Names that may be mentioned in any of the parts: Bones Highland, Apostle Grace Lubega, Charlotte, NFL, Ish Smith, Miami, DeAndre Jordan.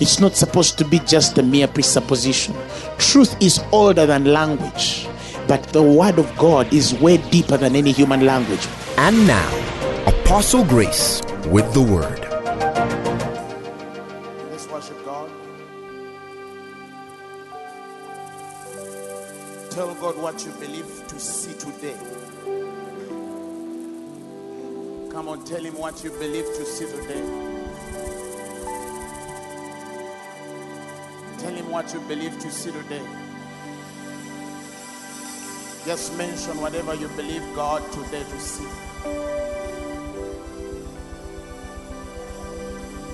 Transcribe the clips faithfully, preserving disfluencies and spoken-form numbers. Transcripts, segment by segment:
It's not supposed to be just a mere presupposition. Truth is older than language, but the word of God is way deeper than any human language. And now, Apostle Grace with the word. Let's worship God. Tell God what you believe to see today. Come on, tell him what you believe to see today. Tell him what you believe to see today. Just mention whatever you believe God today to see.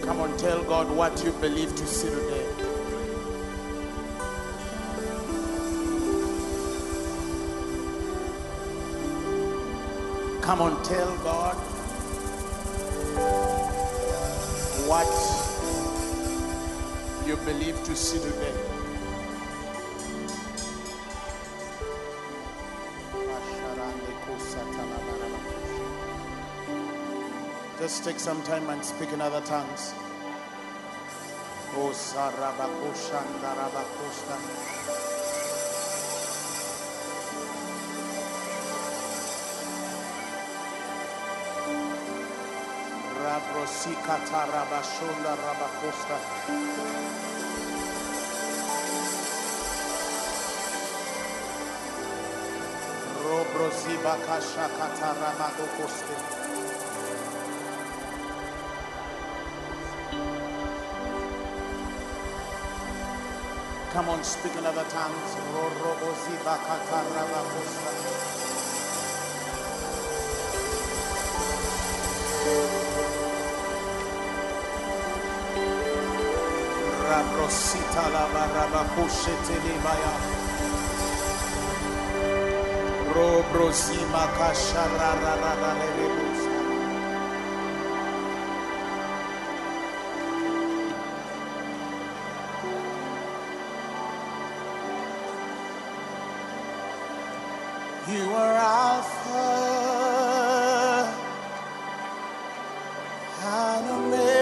Come on, tell God what you believe to see today. Come on, tell God what you believe to see today. Just take some time and speak in other tongues. Come on, speak in other tongues. Rosita la baraba pushete libaya. Robrosima kashara ra ra ra lebusa. You are Alpha and Omega.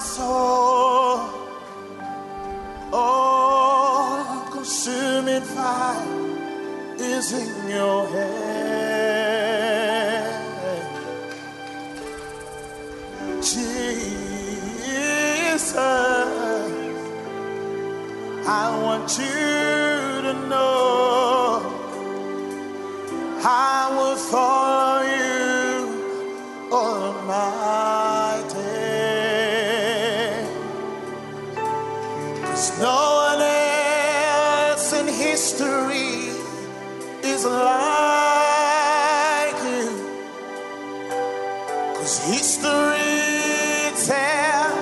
soul. Oh, consuming fire is in your hand, Jesus. I want you to know I will follow you all my day. There's no one else in history is like you, 'cause history itself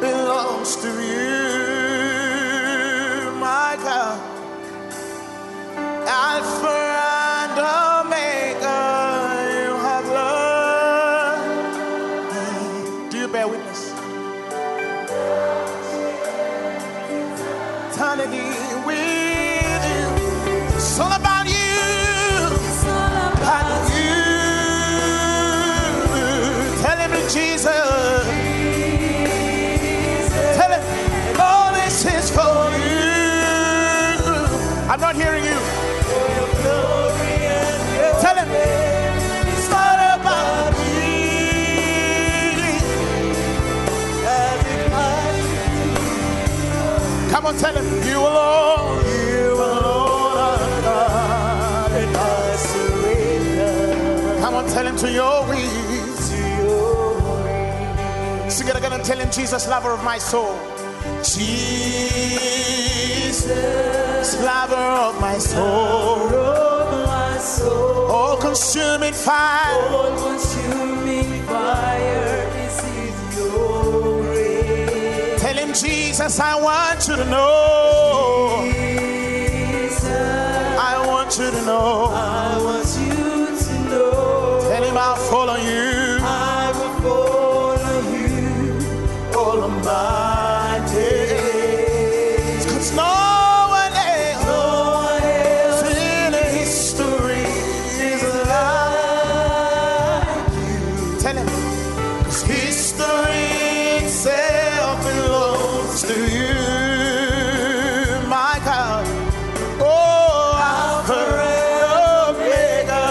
belongs to you. Alpha and Omega, you have loved. Do you bear witness? Eternity with you. It's all about you. It's all about you. Tell him, Jesus. Jesus. Tell him, all this is for you. I'm not hearing you. Come on, tell him, you alone, you alone are God, and I surrender. Come on, tell him to your will. Sing it again and tell him, Jesus, lover of my soul. Jesus, lover of my soul. Lover of my soul. All consuming fire. All consuming fire is in your grace. Tell him, Jesus, I want you to know. Jesus, I want you to know. I want you to know. Tell him I'll follow you. I will follow you all of my days. 'Cause no one else, no one else in history is like you. Tell him, 'cause history itself belongs to you, my God. Oh, Alpha and Omega,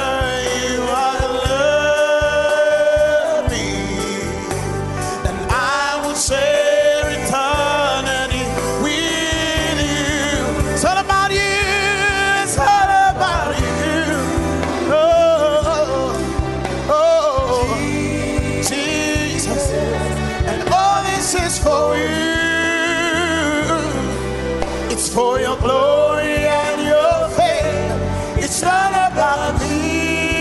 you are the love me, and I will share eternity with you. It's all about you. It's all about you. Oh, oh, Jesus, and all this is for you. It's for your glory and your faith. It's not about me.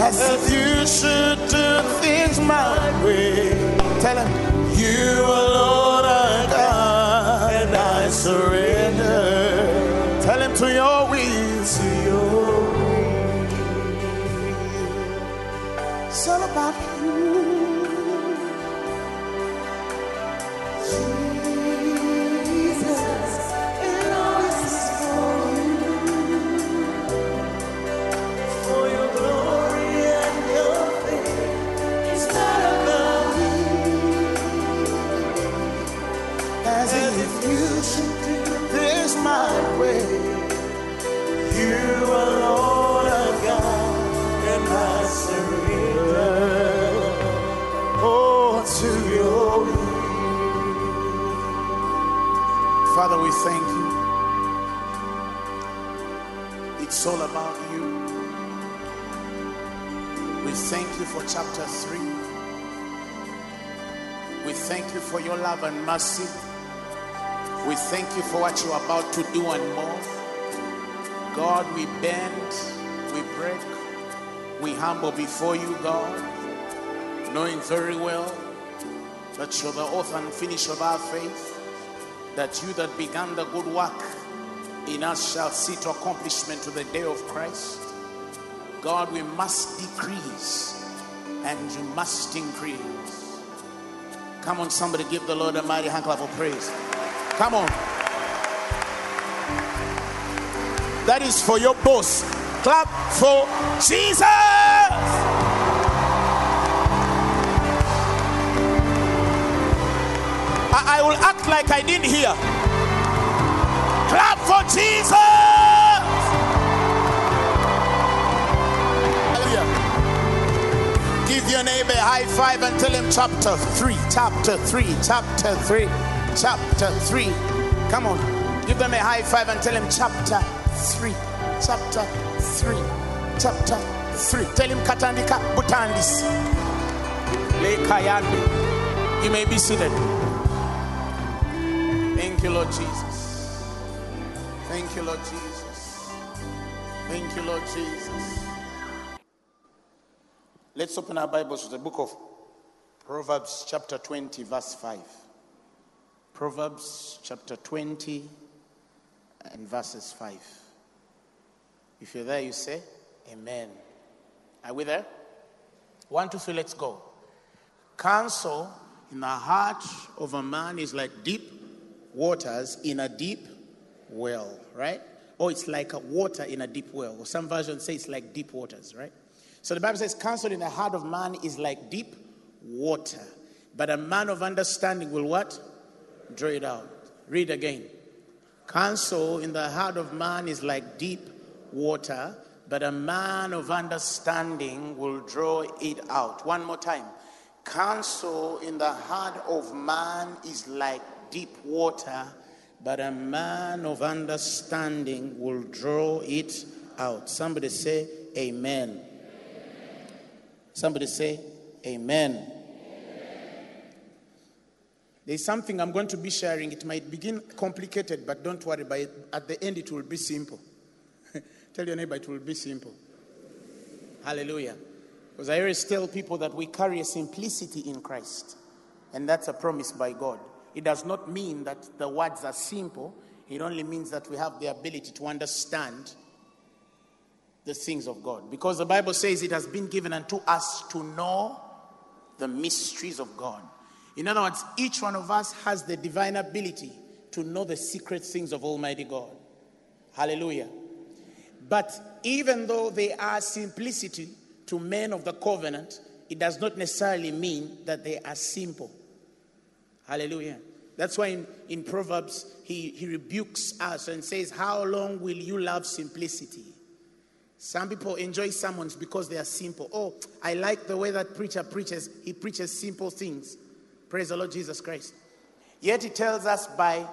As if you should do things my way. Tell him, you alone are God, and I surrender. Tell him to your will, to your will. It's all about you. Father, we thank you. It's all about you. We thank you for chapter three. We thank you for your love and mercy. We thank you for what you are about to do and more. God, we bend, we break, we humble before you, God, knowing very well that you're the author and finisher of our faith. That you that began the good work in us shall see to accomplishment to the day of Christ. God, we must decrease and you must increase. Come on, somebody give the Lord a mighty hand clap of praise. Come on. That is for your boss. Clap for Jesus. I, I will act like I didn't hear. Clap for Jesus. Hallelujah. Give your neighbor a high five and tell him chapter three, chapter three, chapter three, chapter three. Come on. Give them a high five and tell him chapter three, chapter three, chapter three. Tell him katandika butandis. Le kayandi. You may be seated. Thank you, Lord Jesus. Thank you, Lord Jesus. Thank you, Lord Jesus. Let's open our Bibles to the book of Proverbs chapter twenty, verse five. Proverbs chapter twenty and verses five. If you're there, you say, amen. Are we there? One, two, three, let's go. Counsel in the heart of a man is like deep waters in a deep well, right? Or it's like a water in a deep well. Or some versions say it's like deep waters, right? So the Bible says, counsel in the heart of man is like deep water, but a man of understanding will what? Draw it out. Read again. Counsel in the heart of man is like deep water, but a man of understanding will draw it out. One more time. Counsel in the heart of man is like deep water, but a man of understanding will draw it out. Somebody say, amen. Amen. Somebody say, amen. Amen. There's something I'm going to be sharing. It might begin complicated, but don't worry. By at the end, it will be simple. Tell your neighbor, it will be simple. Hallelujah. Because I always tell people that we carry a simplicity in Christ. And that's a promise by God. It does not mean that the words are simple. It only means that we have the ability to understand the things of God. Because the Bible says it has been given unto us to know the mysteries of God. In other words, each one of us has the divine ability to know the secret things of Almighty God. Hallelujah. But even though they are simplicity to men of the covenant, it does not necessarily mean that they are simple. Hallelujah. That's why in, in Proverbs, he, he rebukes us and says, how long will you love simplicity? Some people enjoy sermons because they are simple. Oh, I like the way that preacher preaches. He preaches simple things. Praise the Lord Jesus Christ. Yet he tells us by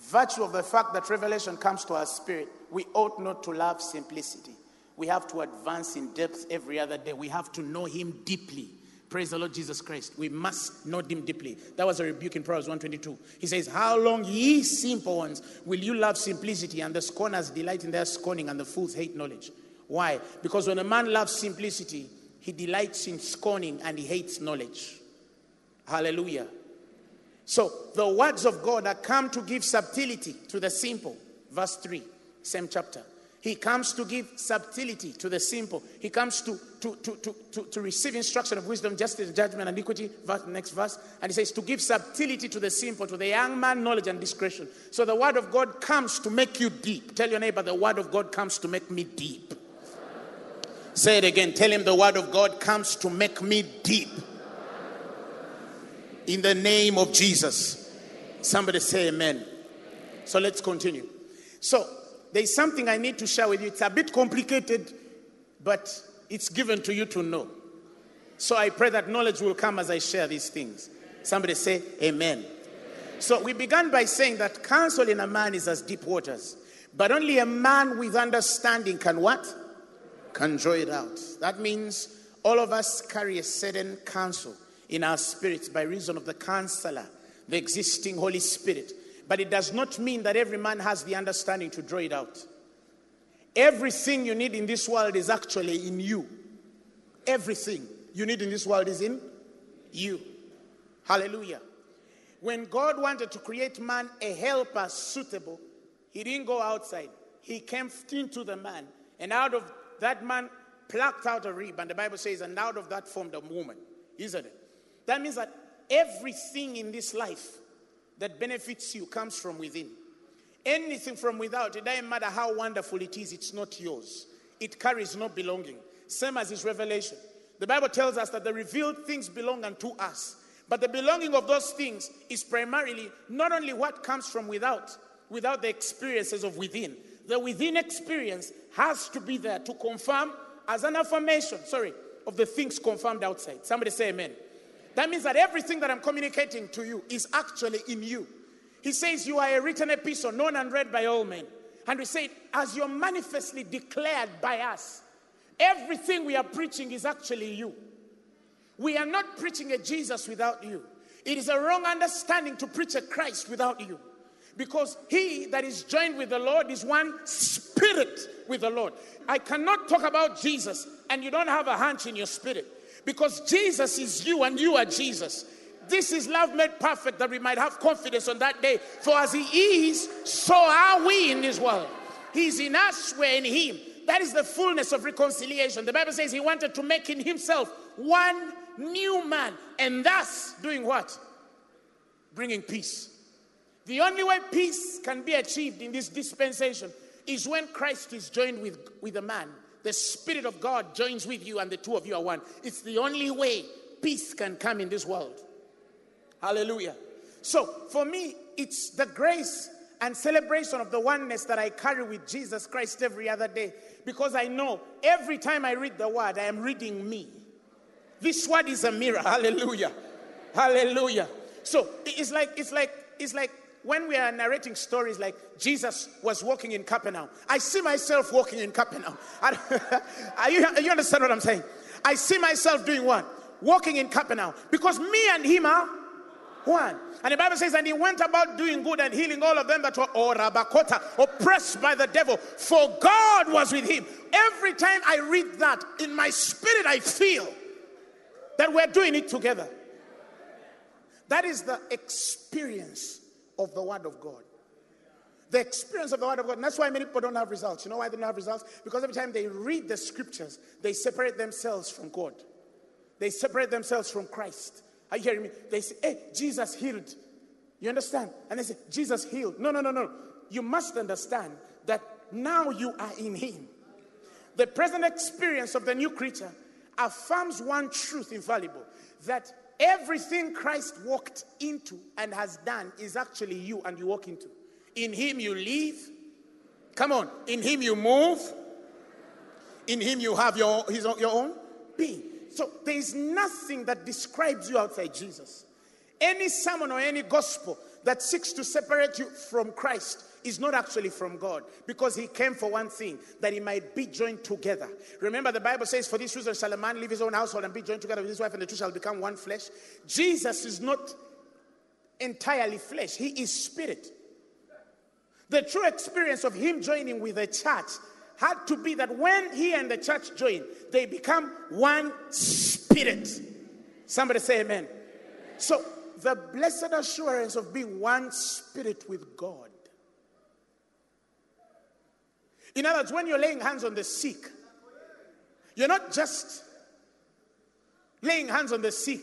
virtue of the fact that revelation comes to our spirit, we ought not to love simplicity. We have to advance in depth every other day. We have to know him deeply. Praise the Lord Jesus Christ. We must know him deeply. That was a rebuke in Proverbs one twenty-two. He says, how long, ye simple ones, will you love simplicity, and the scorners delight in their scorning, and the fools hate knowledge? Why? Because when a man loves simplicity, he delights in scorning and he hates knowledge. Hallelujah. So, the words of God are come to give subtlety to the simple. Verse three, same chapter. He comes to give subtlety to the simple. He comes to, to, to, to, to, to receive instruction of wisdom, justice, judgment, and equity. Verse, next verse. And he says, to give subtlety to the simple, to the young man, knowledge and discretion. So the word of God comes to make you deep. Tell your neighbor, the word of God comes to make me deep. Say it again. Tell him, the word of God comes to make me deep. In the name of Jesus. Somebody say amen. So let's continue. So, there's something I need to share with you. It's a bit complicated, but it's given to you to know. So I pray that knowledge will come as I share these things. Somebody say, amen. Amen. So we began by saying that counsel in a man is as deep waters, but only a man with understanding can what? Can draw it out. That means all of us carry a certain counsel in our spirits by reason of the counselor, the existing Holy Spirit. But it does not mean that every man has the understanding to draw it out. Everything you need in this world is actually in you. Everything you need in this world is in you. Hallelujah. When God wanted to create man a helper suitable, he didn't go outside. He came into the man. And out of that man plucked out a rib. And the Bible says, and out of that formed a woman. Isn't it? That means that everything in this life that benefits you comes from within. Anything from without, it doesn't matter how wonderful it is, it's not yours. It carries no belonging. Same as his revelation. The Bible tells us that the revealed things belong unto us. But the belonging of those things is primarily not only what comes from without, without the experiences of within. The within experience has to be there to confirm, as an affirmation, sorry, of the things confirmed outside. Somebody say amen. That means that everything that I'm communicating to you is actually in you. He says you are a written epistle, known and read by all men. And we say, as you're manifestly declared by us, everything we are preaching is actually you. We are not preaching a Jesus without you. It is a wrong understanding to preach a Christ without you. Because he that is joined with the Lord is one spirit with the Lord. I cannot talk about Jesus and you don't have a hunch in your spirit. Because Jesus is you and you are Jesus. This is love made perfect, that we might have confidence on that day. For as he is, so are we in this world. He's in us, we're in him. That is the fullness of reconciliation. The Bible says he wanted to make in himself one new man, and thus doing what? Bringing peace. The only way peace can be achieved in this dispensation is when Christ is joined with, with a man. The Spirit of God joins with you and the two of you are one. It's the only way peace can come in this world. Hallelujah. So for me, it's the grace and celebration of the oneness that I carry with Jesus Christ every other day, because I know every time I read the word, I am reading me. This word is a mirror. Hallelujah. Hallelujah. So it's like, it's like, it's like when we are narrating stories like Jesus was walking in Capernaum. I see myself walking in Capernaum. Are you, you understand what I'm saying? I see myself doing what? Walking in Capernaum. Because me and him are one. And the Bible says, and he went about doing good and healing all of them that were oh, rabakota, oppressed by the devil, for God was with him. Every time I read that, in my spirit I feel that we're doing it together. That is the experience of the word of God. The experience of the word of God. And that's why many people don't have results. You know why they don't have results? Because every time they read the scriptures, they separate themselves from God. They separate themselves from Christ. Are you hearing me? They say, hey, Jesus healed. You understand? And they say, Jesus healed. No, no, no, no. You must understand that now you are in him. The present experience of the new creature affirms one truth infallible, that everything Christ walked into and has done is actually you and you walk into. In him you live. Come on. In him you move. In him you have your, his, your own being. So there is nothing that describes you outside Jesus. Any sermon or any gospel that seeks to separate you from Christ is not actually from God, because he came for one thing, that he might be joined together. Remember, the Bible says, for this reason shall a man leave his own household and be joined together with his wife, and the two shall become one flesh. Jesus is not entirely flesh. He is spirit. The true experience of him joining with the church had to be that when he and the church join, they become one spirit. Somebody say amen. Amen. So the blessed assurance of being one spirit with God. In other words, when you're laying hands on the sick, you're not just laying hands on the sick.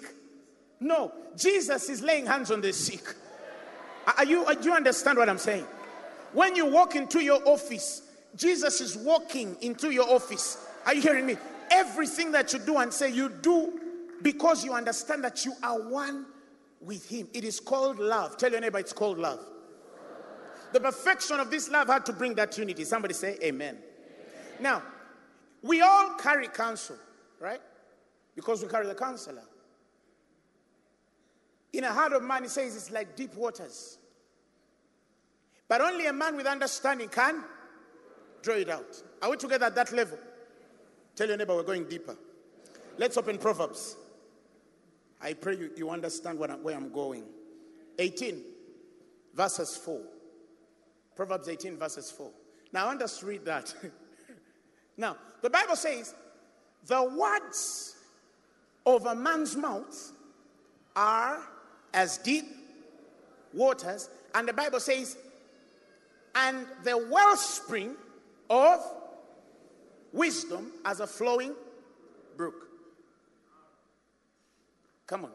No, Jesus is laying hands on the sick. Are you, do you understand what I'm saying? When you walk into your office, Jesus is walking into your office. Are you hearing me? Everything that you do and say, you do because you understand that you are one with him. It is called love. Tell your neighbor, it's called love. The perfection of this love had to bring that unity. Somebody say amen. Amen. Now, we all carry counsel, right? Because we carry the counselor. In a heart of man, he says it's like deep waters. But only a man with understanding can draw it out. Are we together at that level? Tell your neighbor, we're going deeper. Let's open Proverbs. I pray you, you understand what, where I'm going. eighteen, verses four. Proverbs eighteen, verses four. Now, I want us to read that. Now, the Bible says, the words of a man's mouth are as deep waters. And the Bible says, and the wellspring of wisdom as a flowing brook. Come on.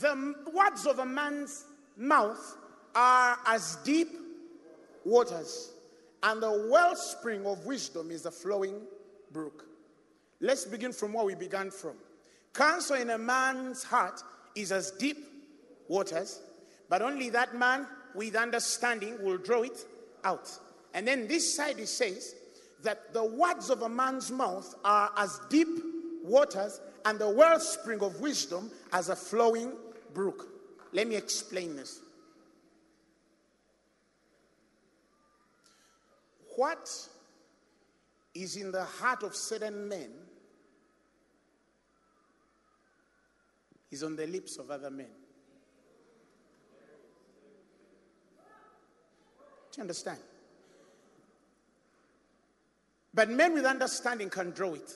The words of a man's mouth are as deep waters, and the wellspring of wisdom is a flowing brook. Let's begin from where we began from. Counsel in a man's heart is as deep waters, but only that man with understanding will draw it out. And then this side it says that the words of a man's mouth are as deep waters, and the wellspring of wisdom as a flowing brook. Let me explain this. What is in the heart of certain men is on the lips of other men. Do you understand? But men with understanding can draw it.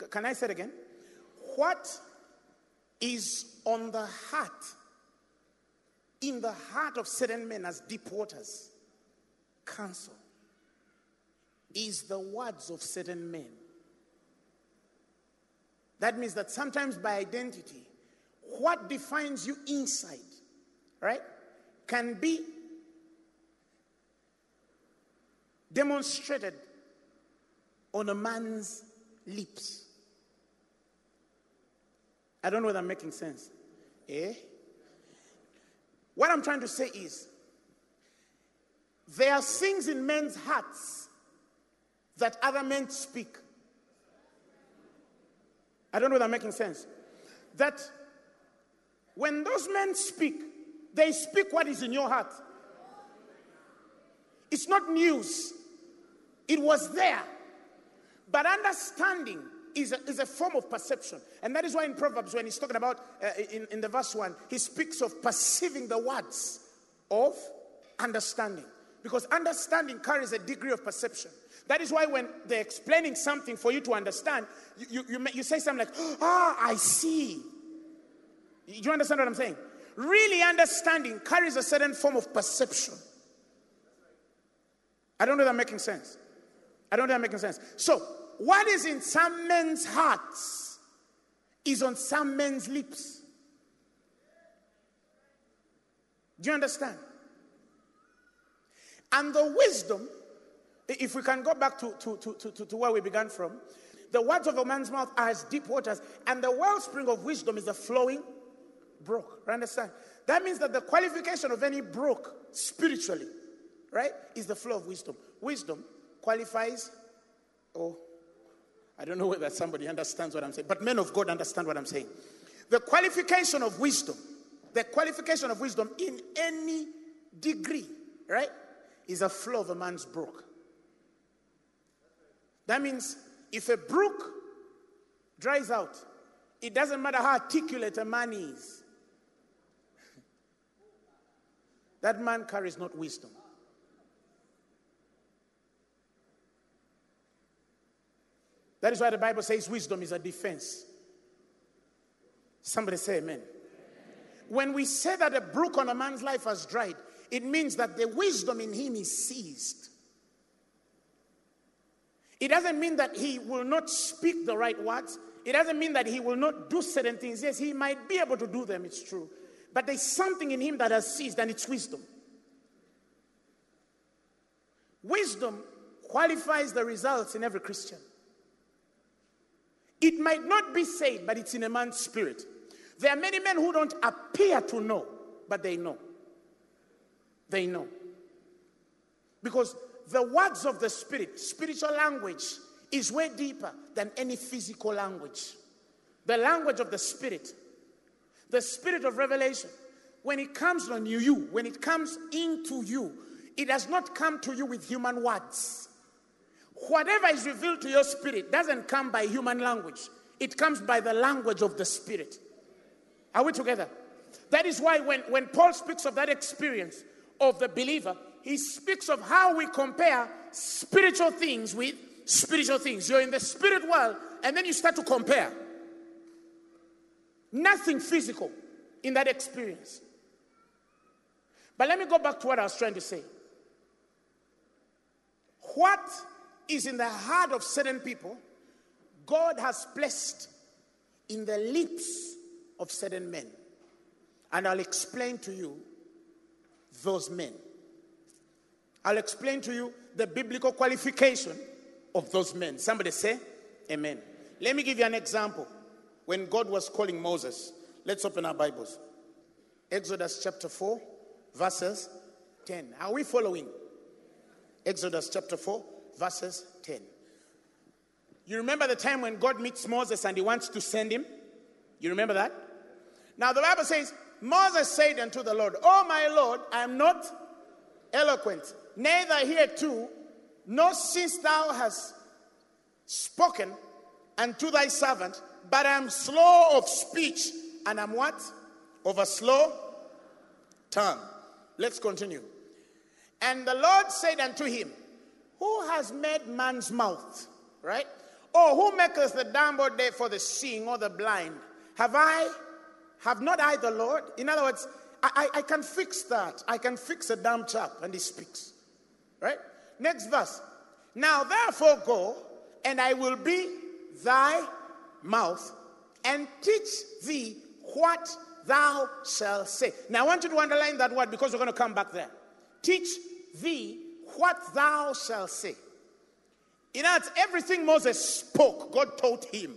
C- can I say it again? What is on the heart, in the heart of certain men as deep waters, counsel, is the words of certain men. That means that sometimes by identity, what defines you inside, right, can be demonstrated on a man's lips. I don't know whether I'm making sense. Eh? What I'm trying to say is, there are things in men's hearts that other men speak. I don't know whether I'm making sense. That when those men speak, they speak what is in your heart. It's not news. It was there. But understanding is a, is a form of perception. And that is why in Proverbs, when he's talking about, uh, in, in the verse one, he speaks of perceiving the words of understanding. Because understanding carries a degree of perception. That is why when they're explaining something for you to understand, you, you, you, you say something like, ah, I see. Do you understand what I'm saying? Really understanding carries a certain form of perception. I don't know if I'm making sense. I don't know if I'm making sense. So, what is in some men's hearts is on some men's lips. Do you understand? And the wisdom, if we can go back to, to, to, to, to where we began from, the words of a man's mouth are as deep waters, and the wellspring of wisdom is a flowing brook. Understand? That means that the qualification of any brook spiritually, right, is the flow of wisdom. Wisdom qualifies, oh, I don't know whether somebody understands what I'm saying, but men of God understand what I'm saying. The qualification of wisdom, the qualification of wisdom in any degree, right, is a flow of a man's brook. That means if a brook dries out, it doesn't matter how articulate a man is. That man carries not wisdom. That is why the Bible says wisdom is a defense. Somebody say amen. Amen. When we say that a brook on a man's life has dried, it means that the wisdom in him is seized. It doesn't mean that he will not speak the right words. It doesn't mean that he will not do certain things. Yes, he might be able to do them, it's true. But there's something in him that has seized, and it's wisdom. Wisdom qualifies the results in every Christian. It might not be said, but it's in a man's spirit. There are many men who don't appear to know, but they know. They know. Because the words of the Spirit, spiritual language, is way deeper than any physical language. The language of the Spirit, the Spirit of revelation, when it comes on you, when it comes into you, it does not come to you with human words. Whatever is revealed to your spirit doesn't come by human language. It comes by the language of the Spirit. Are we together? That is why when, when Paul speaks of that experience of the believer, he speaks of how we compare spiritual things with spiritual things. You're in the spirit world, and then you start to compare. Nothing physical in that experience. But let me go back to what I was trying to say. What is in the heart of certain people, God has placed in the lips of certain men. And I'll explain to you those men. I'll explain to you the biblical qualification of those men. Somebody say, amen. Let me give you an example. when God was calling Moses. Let's open our Bibles. Exodus chapter four, verses ten. Are we following? Exodus chapter four, verses ten. You remember the time when God meets Moses and he wants to send him? You remember that? Now the Bible says, Moses said unto the Lord, "O my Lord, I am not eloquent, neither hereto, nor since thou hast spoken unto thy servant, but I am slow of speech, and I'm what? Of a slow tongue." Let's continue. And the Lord said unto him, "Who has made man's mouth?" Right? "Or who maketh the dumb or deaf for the seeing or the blind? Have I, have not I the Lord?" In other words, I, I, I can fix that. I can fix a dumb chap, and he speaks. Right? Next verse. "Now therefore go, and I will be thy mouth, and teach thee what thou shalt say." Now I want you to underline that word, because we're going to come back there. Teach thee what thou shalt say. In other words, everything Moses spoke, God taught him.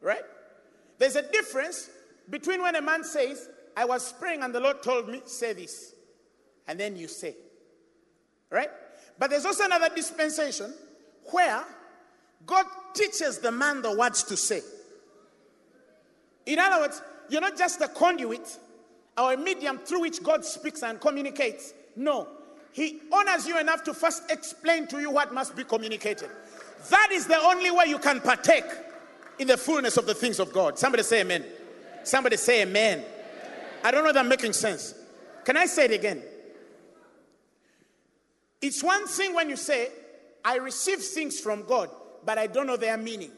Right? There's a difference between when a man says, "I was praying and the Lord told me, say this," and then you say. Right? But there's also another dispensation where God teaches the man the words to say. In other words, you're not just a conduit or a medium through which God speaks and communicates. No. He honors you enough to first explain to you what must be communicated. That is the only way you can partake in the fullness of the things of God. Somebody say amen. Somebody say amen. Amen. I don't know if I'm making sense. Can I say it again? It's one thing when you say, "I receive things from God, but I don't know their meaning."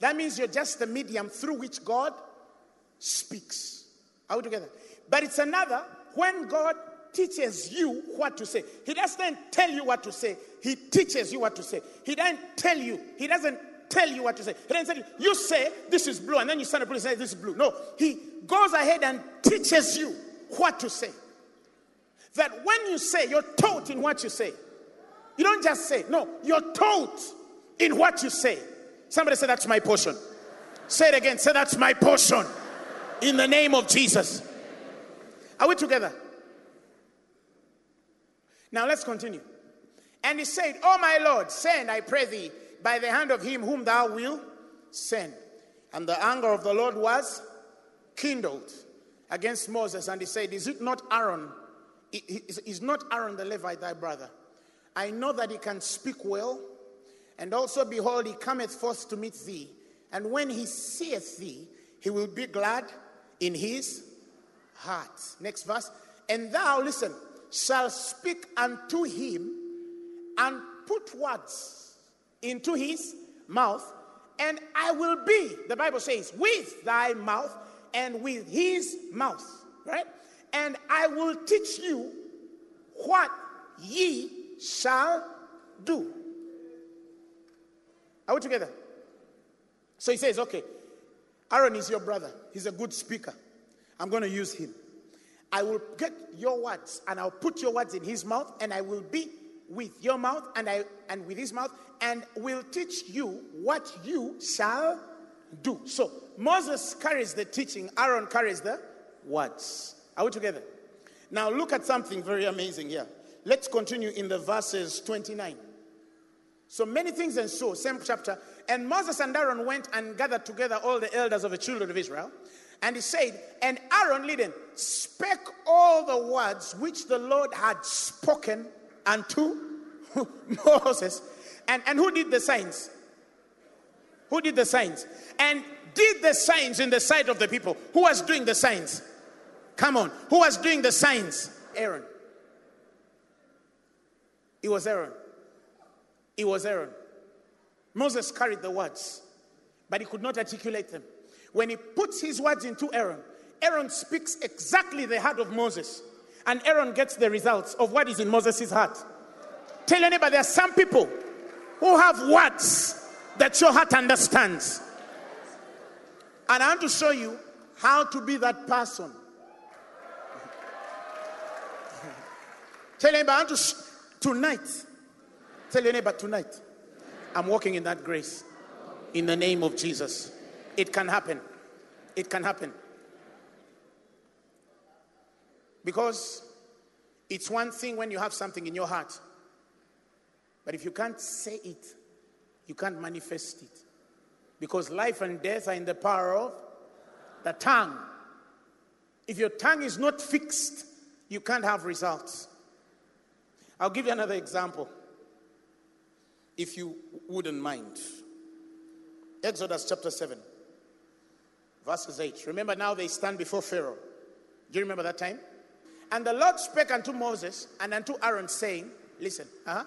That means you're just the medium through which God speaks. Are we together? But it's another when God teaches you what to say. He doesn't tell you what to say. He teaches you what to say. He doesn't tell you. He doesn't tell you what to say. He doesn't tell you, "You say this is blue," and then you stand up and say this is blue. No, he goes ahead and teaches you what to say. That when you say, you're taught in what you say. You don't just say. No, you're taught in what you say. Somebody say, "That's my portion." Say it again. Say, "That's my portion." In the name of Jesus. Are we together? Now let's continue. "And he said, O my Lord, send, I pray thee, by the hand of him whom thou wilt send. And the anger of the Lord was kindled against Moses. And he said, Is it not Aaron? Is not Aaron the Levite thy brother? I know that he can speak well. And also, behold, he cometh forth to meet thee. And when he seeth thee, he will be glad in his heart." Next verse. "And thou," listen, "shall speak unto him, and put words into his mouth, and I will be," the Bible says, "with thy mouth and with his mouth," right? "And I will teach you what ye shall do." Are we together? So he says, okay, Aaron is your brother. He's a good speaker. I'm going to use him. I will get your words, and I'll put your words in his mouth, and I will be with your mouth, and I and with his mouth, and will teach you what you shall do. So Moses carries the teaching, Aaron carries the words. Are we together? Now look at something very amazing here. Let's continue in the verses twenty-nine. So many things ensued, same chapter. "And Moses and Aaron went and gathered together all the elders of the children of Israel. And he said, And Aaron, leading, spake all the words which the Lord had spoken unto Moses." And, and who did the signs? Who did the signs? "And did the signs in the sight of the people." Who was doing the signs? Come on. Who was doing the signs? Aaron. It was Aaron. It was Aaron. Moses carried the words, but he could not articulate them. When he puts his words into Aaron, Aaron speaks exactly the heart of Moses. And Aaron gets the results of what is in Moses' heart. Tell anybody, there are some people who have words that your heart understands. And I want to show you how to be that person. Tell anybody, I want to sh- tonight. Tell your neighbor, tonight, I'm walking in that grace. in the name of Jesus. It can happen. It can happen. Because it's one thing when you have something in your heart, but if you can't say it, you can't manifest it. Because life and death are in the power of the tongue. If your tongue is not fixed, you can't have results. I'll give you another example, if you wouldn't mind. Exodus chapter seven, verses eight. Remember now they stand before Pharaoh. Do you remember that time? And the Lord spake unto Moses and unto Aaron, saying, listen, uh-huh,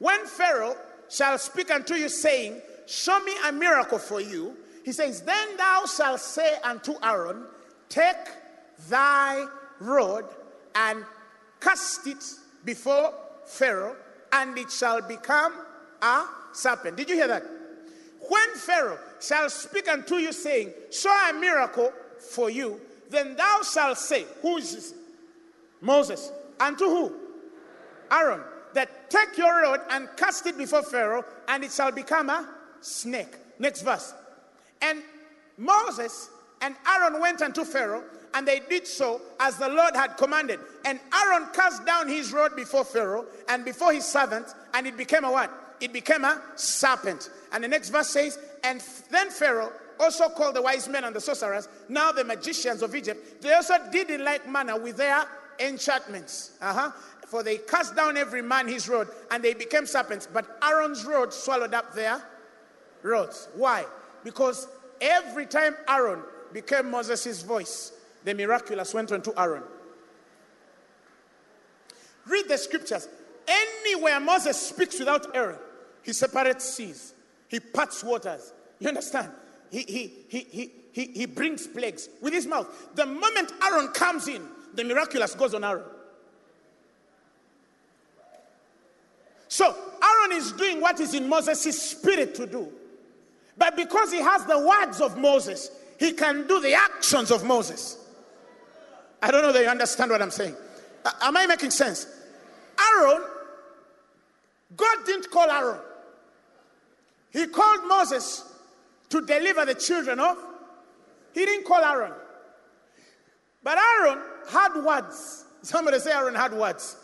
when Pharaoh shall speak unto you, saying, show me a miracle for you, he says, then thou shalt say unto Aaron, take thy rod and cast it before Pharaoh, and it shall become a serpent. Did you hear that? When Pharaoh shall speak unto you, saying, show a miracle for you, then thou shalt say, who is this? Moses. Unto who? Aaron. That take your rod and cast it before Pharaoh, and it shall become a snake. Next verse. And Moses and Aaron went unto Pharaoh, and they did so as the Lord had commanded. And Aaron cast down his rod before Pharaoh and before his servants, and it became a what? It became a serpent. And the next verse says, and then Pharaoh also called the wise men and the sorcerers, now the magicians of Egypt. They also did in like manner with their enchantments. Uh-huh. For they cast down every man his rod, and they became serpents. But Aaron's rod swallowed up their rods. Why? Because every time Aaron became Moses' voice, the miraculous went unto Aaron. Read the scriptures. Anywhere Moses speaks without Aaron, he separates seas. He parts waters. You understand? He, he, he, he, he, he brings plagues with his mouth. The moment Aaron comes in, the miraculous goes on Aaron. So, Aaron is doing what is in Moses' spirit to do. But because he has the words of Moses, he can do the actions of Moses. I don't know that you understand what I'm saying. Uh, am I making sense? Aaron, God didn't call Aaron. He called Moses to deliver the children of. He didn't call Aaron. But Aaron had words. Somebody say Aaron had words.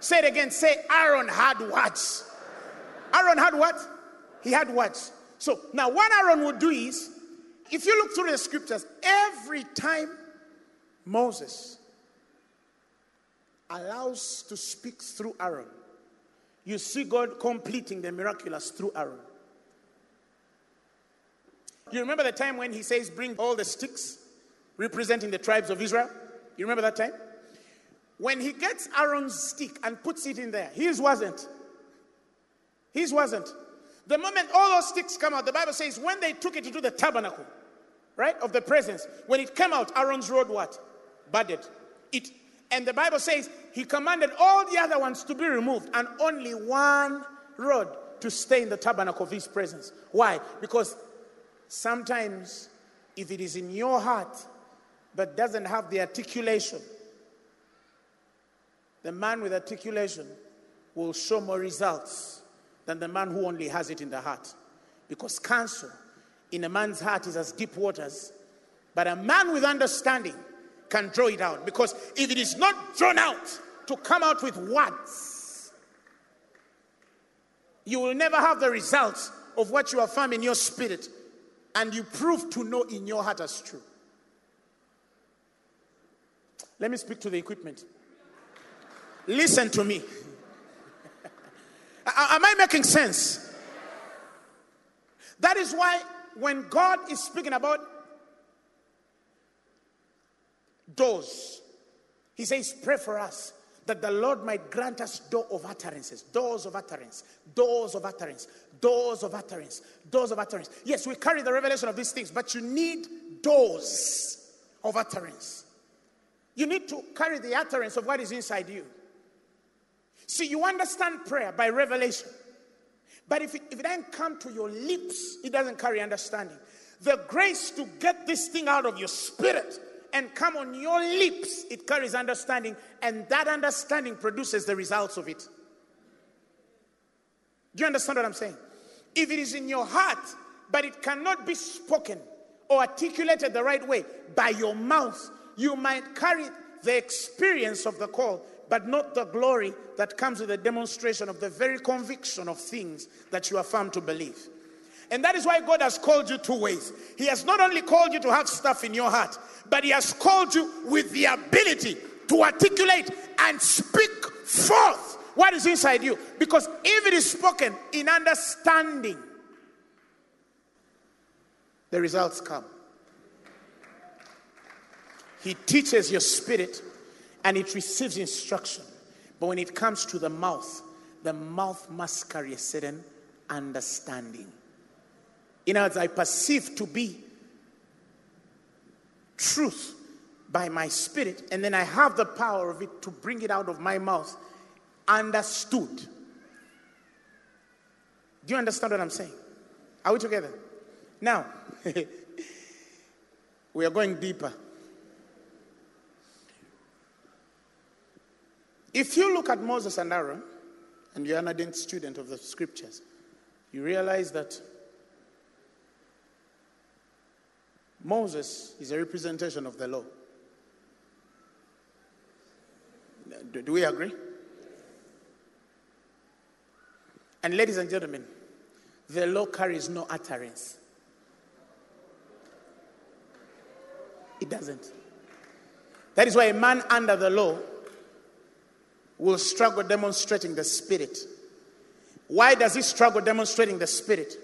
Say it again. Say Aaron had words. Aaron had what? He had words. So now what Aaron would do is, if you look through the scriptures, every time Moses allows to speak through Aaron, you see God completing the miraculous through Aaron. You remember the time when he says, bring all the sticks representing the tribes of Israel? You remember that time? When he gets Aaron's stick and puts it in there, his wasn't. His wasn't. The moment all those sticks come out, the Bible says when they took it to the tabernacle, right, of the presence, when it came out, Aaron's rod what? Budded. It. And the Bible says he commanded all the other ones to be removed and only one rod to stay in the tabernacle of his presence. Why? Because sometimes if it is in your heart but doesn't have the articulation, the man with articulation will show more results than the man who only has it in the heart. Because counsel in a man's heart is as deep waters, but a man with understanding can draw it out. Because if it is not drawn out to come out with words, you will never have the results of what you affirm in your spirit and you prove to know in your heart as true. Let me speak to the equipment. Listen to me. Am I making sense? That is why when God is speaking about doors, he says, pray for us that the Lord might grant us door of utterances, doors of utterance, doors of utterance, doors of utterance, doors of utterance. Yes, we carry the revelation of these things, but you need doors of utterance. You need to carry the utterance of what is inside you. See, you understand prayer by revelation. But if it, if it doesn't come to your lips, it doesn't carry understanding. The grace to get this thing out of your spirit and come on your lips, it carries understanding. And that understanding produces the results of it. Do you understand what I'm saying? If it is in your heart but it cannot be spoken or articulated the right way by your mouth, you might carry the experience of the call, but not the glory that comes with the demonstration of the very conviction of things that you are found to believe. And that is why God has called you two ways. He has not only called you to have stuff in your heart, but He has called you with the ability to articulate and speak forth what is inside you. Because if it is spoken in understanding, the results come. He teaches your spirit and it receives instruction. But when it comes to the mouth, the mouth must carry a certain understanding. In other words, I perceive to be truth by my spirit, and then I have the power of it to bring it out of my mouth, understood. Do you understand what I'm saying? Are we together? Now, we are going deeper. If you look at Moses and Aaron, and you're an ardent student of the scriptures, you realize that Moses is a representation of the law. Do, do we agree? And ladies and gentlemen, the law carries no utterance. It doesn't. That is why a man under the law will struggle demonstrating the spirit. Why does he struggle demonstrating the spirit?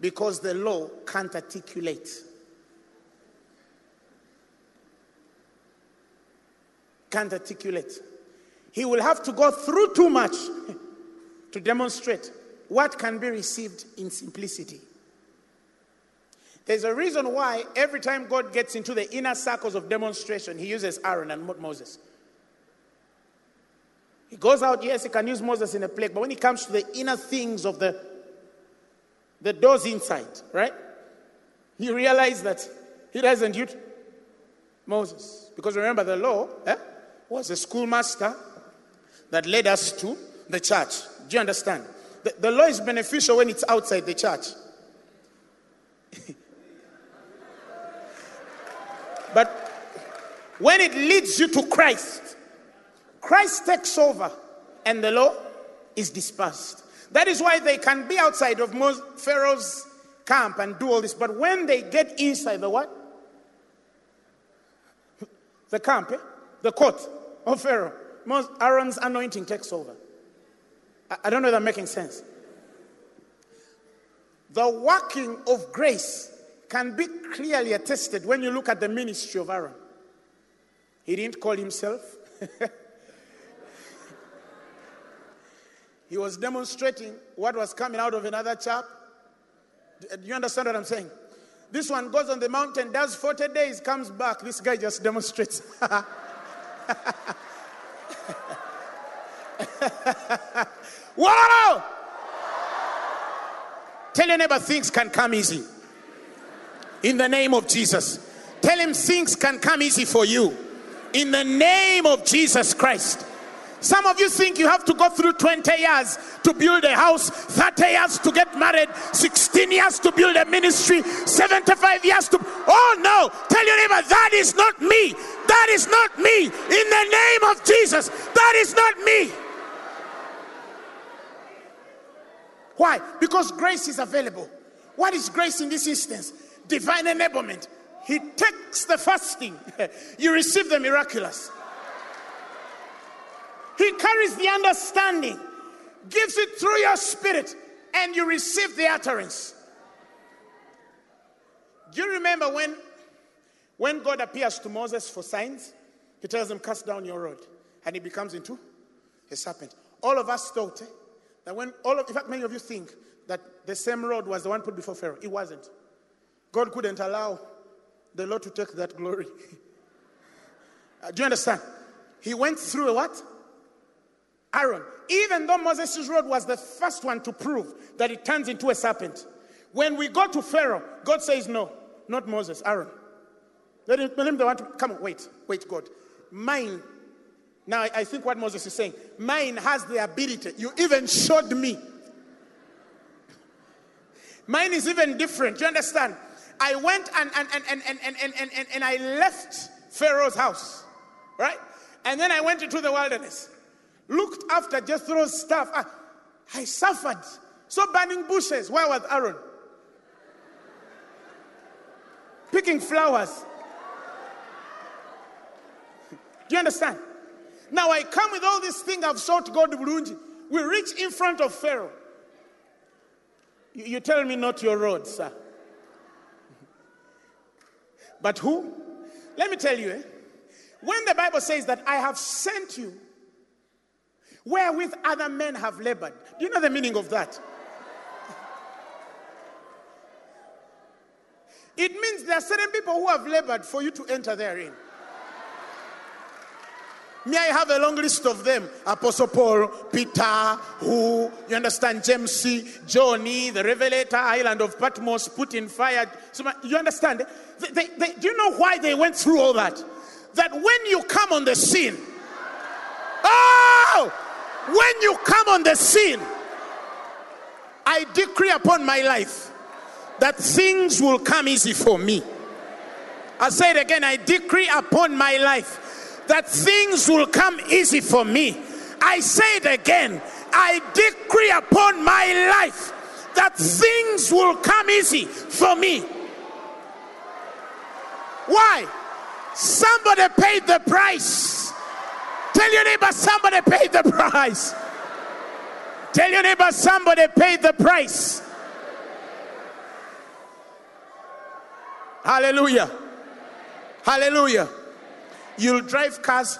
Because the law can't articulate. Can't articulate. He will have to go through too much to demonstrate what can be received in simplicity. There's a reason why every time God gets into the inner circles of demonstration, He uses Aaron and not Moses. He goes out, yes, He can use Moses in a plague, but when it comes to the inner things of the, the doors inside, right? He realized that he doesn't use Moses. Because remember, the law eh, was a schoolmaster that led us to the church. Do you understand? The, the law is beneficial when it's outside the church. But when it leads you to Christ, Christ takes over and the law is dispersed. That is why they can be outside of most Pharaoh's camp and do all this. But when they get inside the what? The camp, eh? The court of Pharaoh, most Aaron's anointing takes over. I, I don't know if I'm making sense. The working of grace can be clearly attested when you look at the ministry of Aaron. He didn't call himself. He was demonstrating what was coming out of another chap. Do you understand what I'm saying? This one goes on the mountain, does forty days, comes back. This guy just demonstrates. Wow! Tell your neighbor things can come easy. In the name of Jesus. Tell him things can come easy for you. In the name of Jesus Christ. Some of you think you have to go through twenty years to build a house, thirty years to get married, sixteen years to build a ministry, seventy-five years to... Oh no! Tell your neighbor, that is not me! That is not me! In the name of Jesus, that is not me! Why? Because grace is available. What is grace in this instance? Divine enablement. He takes the fasting. You receive the miraculous. He carries the understanding, gives it through your spirit, and you receive the utterance. Do you remember when, when God appears to Moses for signs? He tells him, cast down your rod. And it becomes into a serpent. All of us thought eh, that when all of, in fact, many of you think that the same rod was the one put before Pharaoh. It wasn't. God couldn't allow the Lord to take that glory. uh, do you understand? He went through a what? Aaron, even though Moses' rod was the first one to prove that it turns into a serpent, when we go to Pharaoh, God says, no, not Moses, Aaron. Let him, let him the one to, come on, wait, wait, God. Mine, now I, I think what Moses is saying, mine has the ability. You even showed me. Mine is even different. Do you understand? I went and and and and and and and, and, and I left Pharaoh's house, right? And then I went into the wilderness, looked after Jethro's stuff. I, I suffered. So burning bushes. Where was Aaron? Picking flowers. Do you understand? Now I come with all these things I've sought God. We reach in front of Pharaoh. You, you tell me not your road, sir. But who? Let me tell you, eh? When the Bible says that I have sent you wherewith other men have labored. Do you know the meaning of that? It means there are certain people who have labored for you to enter therein. May I have a long list of them? Apostle Paul, Peter, who, you understand, James C., Johnny, the Revelator, Island of Patmos, put in fire. You understand? They, they, they, do you know why they went through all that? That when you come on the scene, oh, when you come on the scene, I decree upon my life that things will come easy for me. I'll say it again. I decree upon my life that things will come easy for me. I say it again. I decree upon my life that things will come easy for me. Why? Somebody paid the price. Tell your neighbor, somebody paid the price. Tell your neighbor, somebody paid the price. Hallelujah. Hallelujah. You'll drive cars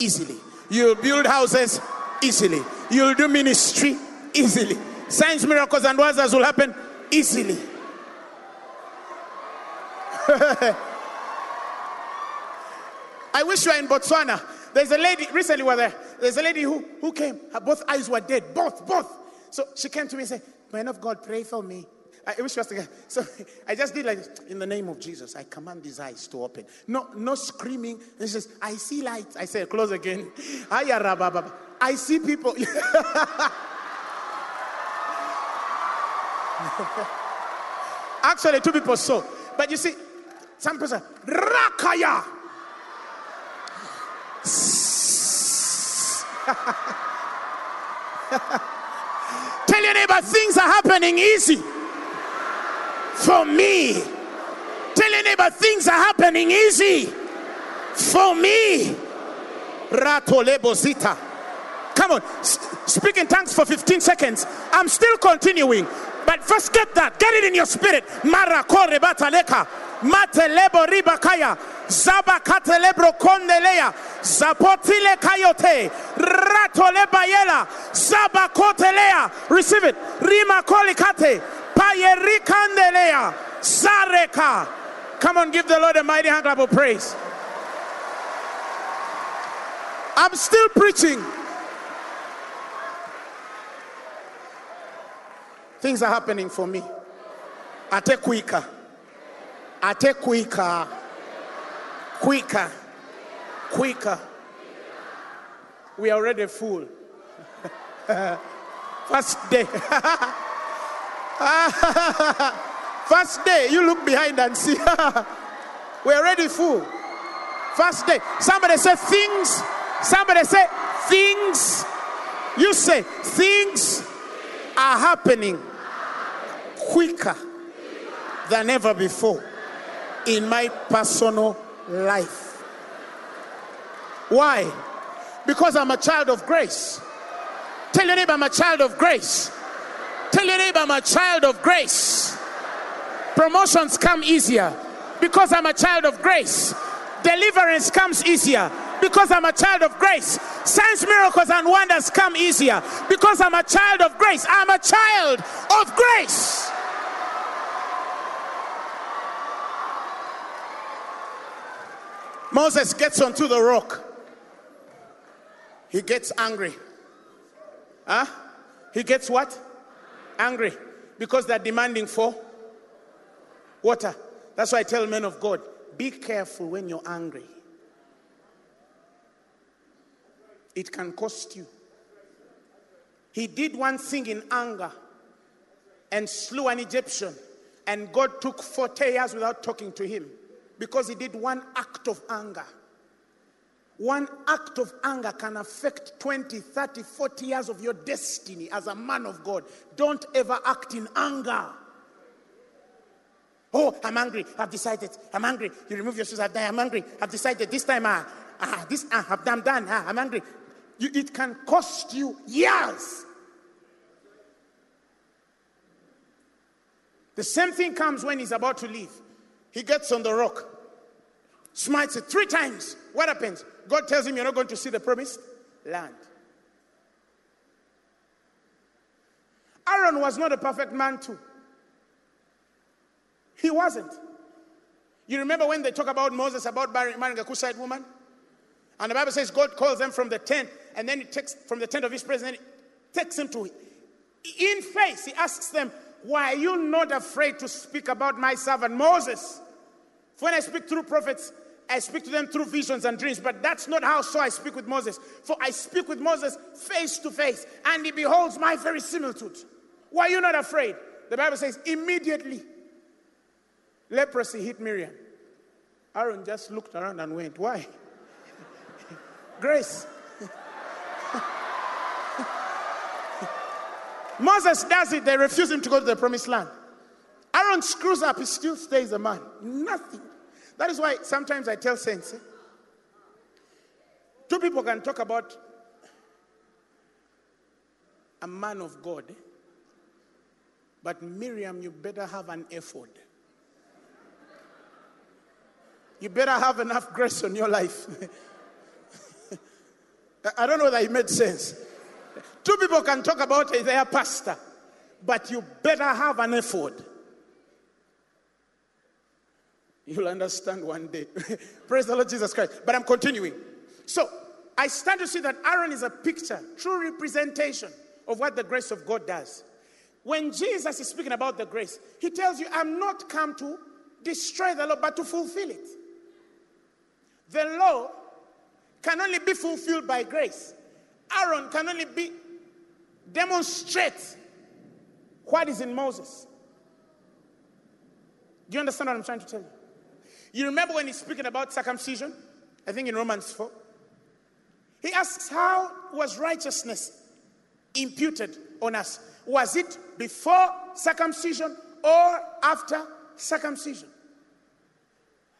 easily. You'll build houses easily. You'll do ministry easily. Signs, miracles, and wonders will happen easily. I wish you were in Botswana. There's a lady, recently we were there, there's a lady who, who came. Her both eyes were dead. Both, both. So she came to me and said, "Man of God, pray for me." I wish she was together. So I just did like this. "In the name of Jesus, I command these eyes to open." No, no screaming. And she says, "I see lights." I said, "Close again." "I see people." Actually, two people saw. But you see, some person, Rakaya. Tell your neighbor, things are happening easy for me. Tell your neighbor, things are happening easy for me. Rato lebosita. Come on, speak in tongues for fifteen seconds. I'm still continuing, but first get that, get it in your spirit. Mara kore bataleka, matelebo ribakaya. Zabakatelebro kondelea, zapotile kayote, ratole bayela, zabakotelea. Receive it. Rima kolikate, payeri kandelea, zareka. Come on, give the Lord a mighty hand clap of praise. I'm still preaching. Things are happening for me. Ate kuika. Ate kuika. Quicker, quicker. We are already full. First day. First day, you look behind and see. We're already full. First day. Somebody say things. Somebody say things. You say things are happening quicker than ever before in my personal life. Why? Because I'm a child of grace. Tell your neighbor, I'm a child of grace. Tell your neighbor, I'm a child of grace. Promotions come easier because I'm a child of grace. Deliverance comes easier because I'm a child of grace. Signs, miracles, and wonders come easier because I'm a child of grace. I'm a child of grace. Moses gets onto the rock. He gets angry. Huh? He gets what? Angry. Because they're demanding for water. That's why I tell men of God, be careful when you're angry. It can cost you. He did one thing in anger and slew an Egyptian. And God took forty years without talking to him because he did one act of anger. One act of anger can affect twenty, thirty, forty years of your destiny as a man of God. Don't ever act in anger. Oh, I'm angry. I've decided. I'm angry. You remove your shoes. I've done. I'm angry. I've decided. This time, ah, ah this ah, I've done. done ah, I'm angry. You, it can cost you years. The same thing comes when he's about to leave. He gets on the rock, smites it three times. What happens? God tells him, you're not going to see the promised land. Aaron was not a perfect man too. He wasn't. You remember when they talk about Moses, about marrying a Cushite woman? And the Bible says God calls them from the tent, and then he takes from the tent of his presence, and he takes him to it. In face, he asks them, why are you not afraid to speak about my servant Moses? For when I speak through prophets, I speak to them through visions and dreams, but that's not how so I speak with Moses. For I speak with Moses face to face, and he beholds my very similitude. Why are you not afraid? The Bible says, immediately, leprosy hit Miriam. Aaron just looked around and went, why? Grace. Moses does it, they refuse him to go to the promised land. Aaron screws up, he still stays a man. Nothing. That is why sometimes I tell saints, eh? Two people can talk about a man of God, eh? But Miriam, you better have an effort. You better have enough grace on your life. I don't know that it made sense. Two people can talk about their pastor, but you better have an effort. You'll understand one day. Praise the Lord Jesus Christ. But I'm continuing. So, I start to see that Aaron is a picture, true representation of what the grace of God does. When Jesus is speaking about the grace, he tells you, I'm not come to destroy the law, but to fulfill it. The law can only be fulfilled by grace. Aaron can only be demonstrate what is in Moses. Do you understand what I'm trying to tell you? You remember when he's speaking about circumcision? I think in Romans four. He asks, how was righteousness imputed on us? Was it before circumcision or after circumcision?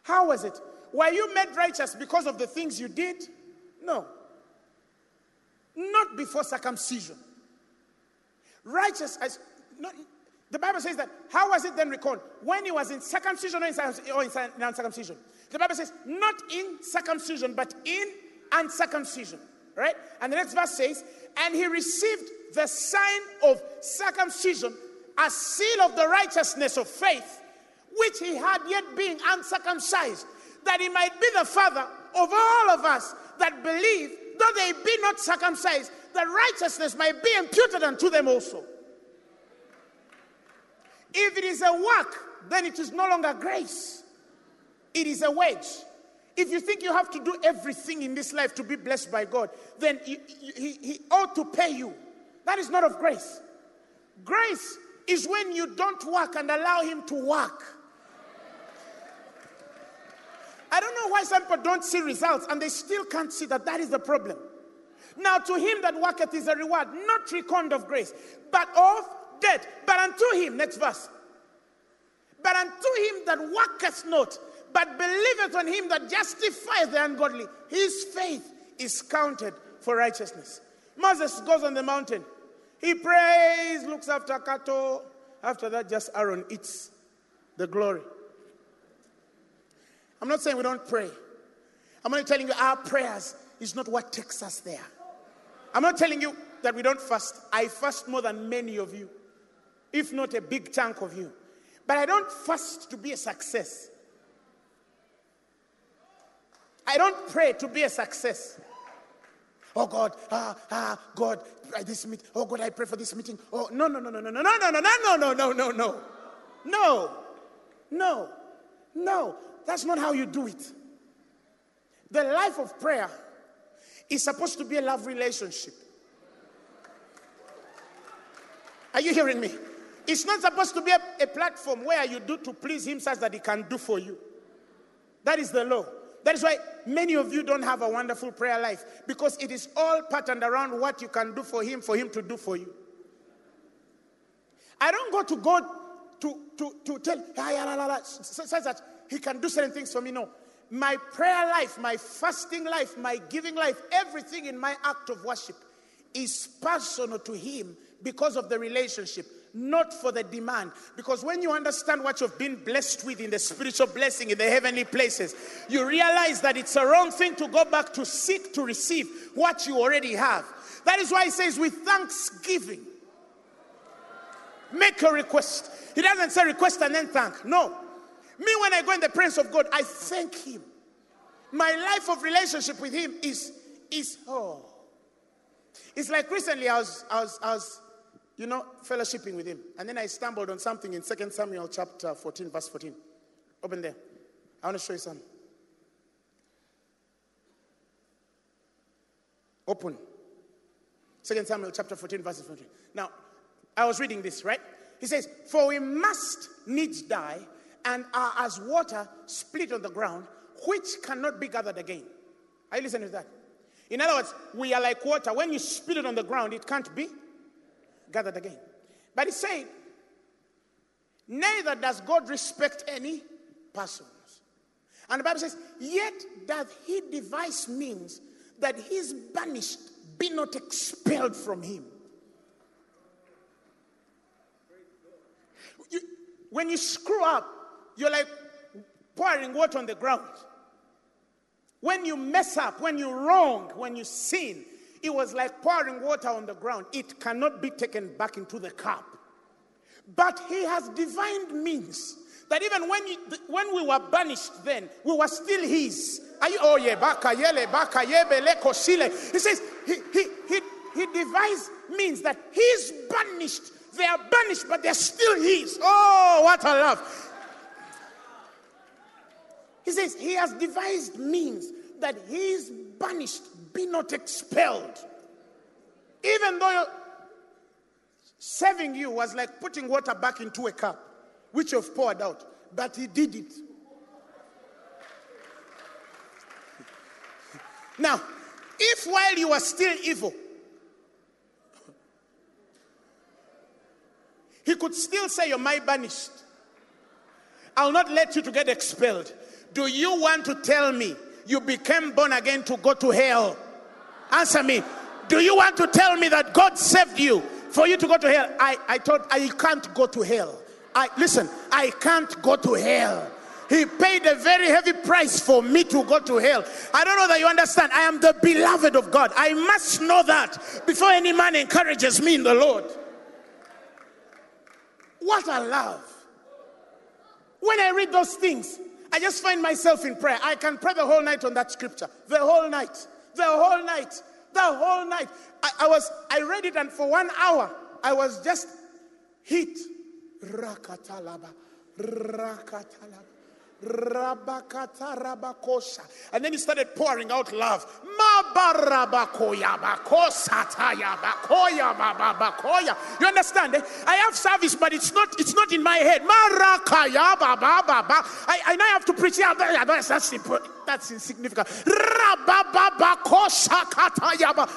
How was it? Were you made righteous because of the things you did? No. Not before circumcision. Righteous as not, the Bible says that. How was it then reckoned? When he was in circumcision or in, or in uncircumcision? The Bible says, not in circumcision, but in uncircumcision. Right? And the next verse says, and he received the sign of circumcision, a seal of the righteousness of faith, which he had yet being uncircumcised, that he might be the father of all of us that believe, though they be not circumcised, that righteousness might be imputed unto them also. If it is a work, then it is no longer grace. It is a wage. If you think you have to do everything in this life to be blessed by God, then he, he, he ought to pay you. That is not of grace. Grace is when you don't work and allow him to work. I don't know why some people don't see results and they still can't see that that is the problem. Now to him that worketh is a reward, not reckoned of grace, but of debt. But unto him, next verse, but unto him that worketh not, but believeth on him that justifieth the ungodly, his faith is counted for righteousness. Moses goes on the mountain. He prays, looks after cattle. After that, just Aaron eats the glory. I'm not saying we don't pray. I'm only telling you our prayers is not what takes us there. I'm not telling you that we don't fast. I fast more than many of you, if not a big chunk of you. But I don't fast to be a success. I don't pray to be a success. Oh God, ah, ah, God, this meet. Oh God, I pray for this meeting. Oh, no, no, no, no, no, no, no, no, no, no, no, no, no, no. No, no, no. That's not how you do it. The life of prayer is supposed to be a love relationship. Are you hearing me? It's not supposed to be a, a platform where you do to please him such that he can do for you. That is the law. That is why many of you don't have a wonderful prayer life, because it is all patterned around what you can do for him, for him to do for you. I don't go to God to, to, to tell such that he can do certain things for me. No. My prayer life, my fasting life, my giving life, everything in my act of worship is personal to him because of the relationship, not for the demand. Because when you understand what you've been blessed with in the spiritual blessing, in the heavenly places, you realize that it's a wrong thing to go back to seek to receive what you already have. That is why he says, with thanksgiving, make a request. He doesn't say request and then thank. No. Me, when I go in the presence of God, I thank him. My life of relationship with him is, is oh. It's like recently I was, I was, I was you know, fellowshipping with him. And then I stumbled on something in Second Samuel chapter fourteen, verse fourteen. Open there. I want to show you something. Open. Second Samuel chapter fourteen, verse fourteen. Now, I was reading this, right? He says, for we must needs die and are as water split on the ground, which cannot be gathered again. Are you listening to that? In other words, we are like water. When you spit it on the ground, it can't be gathered again. But he said, neither does God respect any persons. And the Bible says, yet doth he devise means that his banished be not expelled from him. You, when you screw up, you're like pouring water on the ground. When you mess up, when you wrong, when you sin, it was like pouring water on the ground. It cannot be taken back into the cup. But he has divine means that even when you, when we were banished then, we were still his. Oh yeah, he says he he he he devised means that he's banished. They are banished, but they're still his. Oh, what a love. He says, he has devised means that his banished be not expelled. Even though serving you was like putting water back into a cup, which you've poured out, but he did it. Now, if while you are still evil, he could still say, you're my banished, I'll not let you to get expelled. Do you want to tell me you became born again to go to hell? Answer me. Do you want to tell me that God saved you for you to go to hell? I, I thought I can't go to hell. I listen, I can't go to hell. He paid a very heavy price for me to go to hell. I don't know that you understand. I am the beloved of God. I must know that before any man encourages me in the Lord. What a love. When I read those things, I just find myself in prayer. I can pray the whole night on that scripture. The whole night. The whole night. The whole night. I, I was, I read it and for one hour, I was just hit. Rakatalaba. Rakatalaba. Rabakata rabakosha. And then he started pouring out love. You understand? Eh? I have service, but it's not it's not in my head. I, I now have to preach. That's insignificant.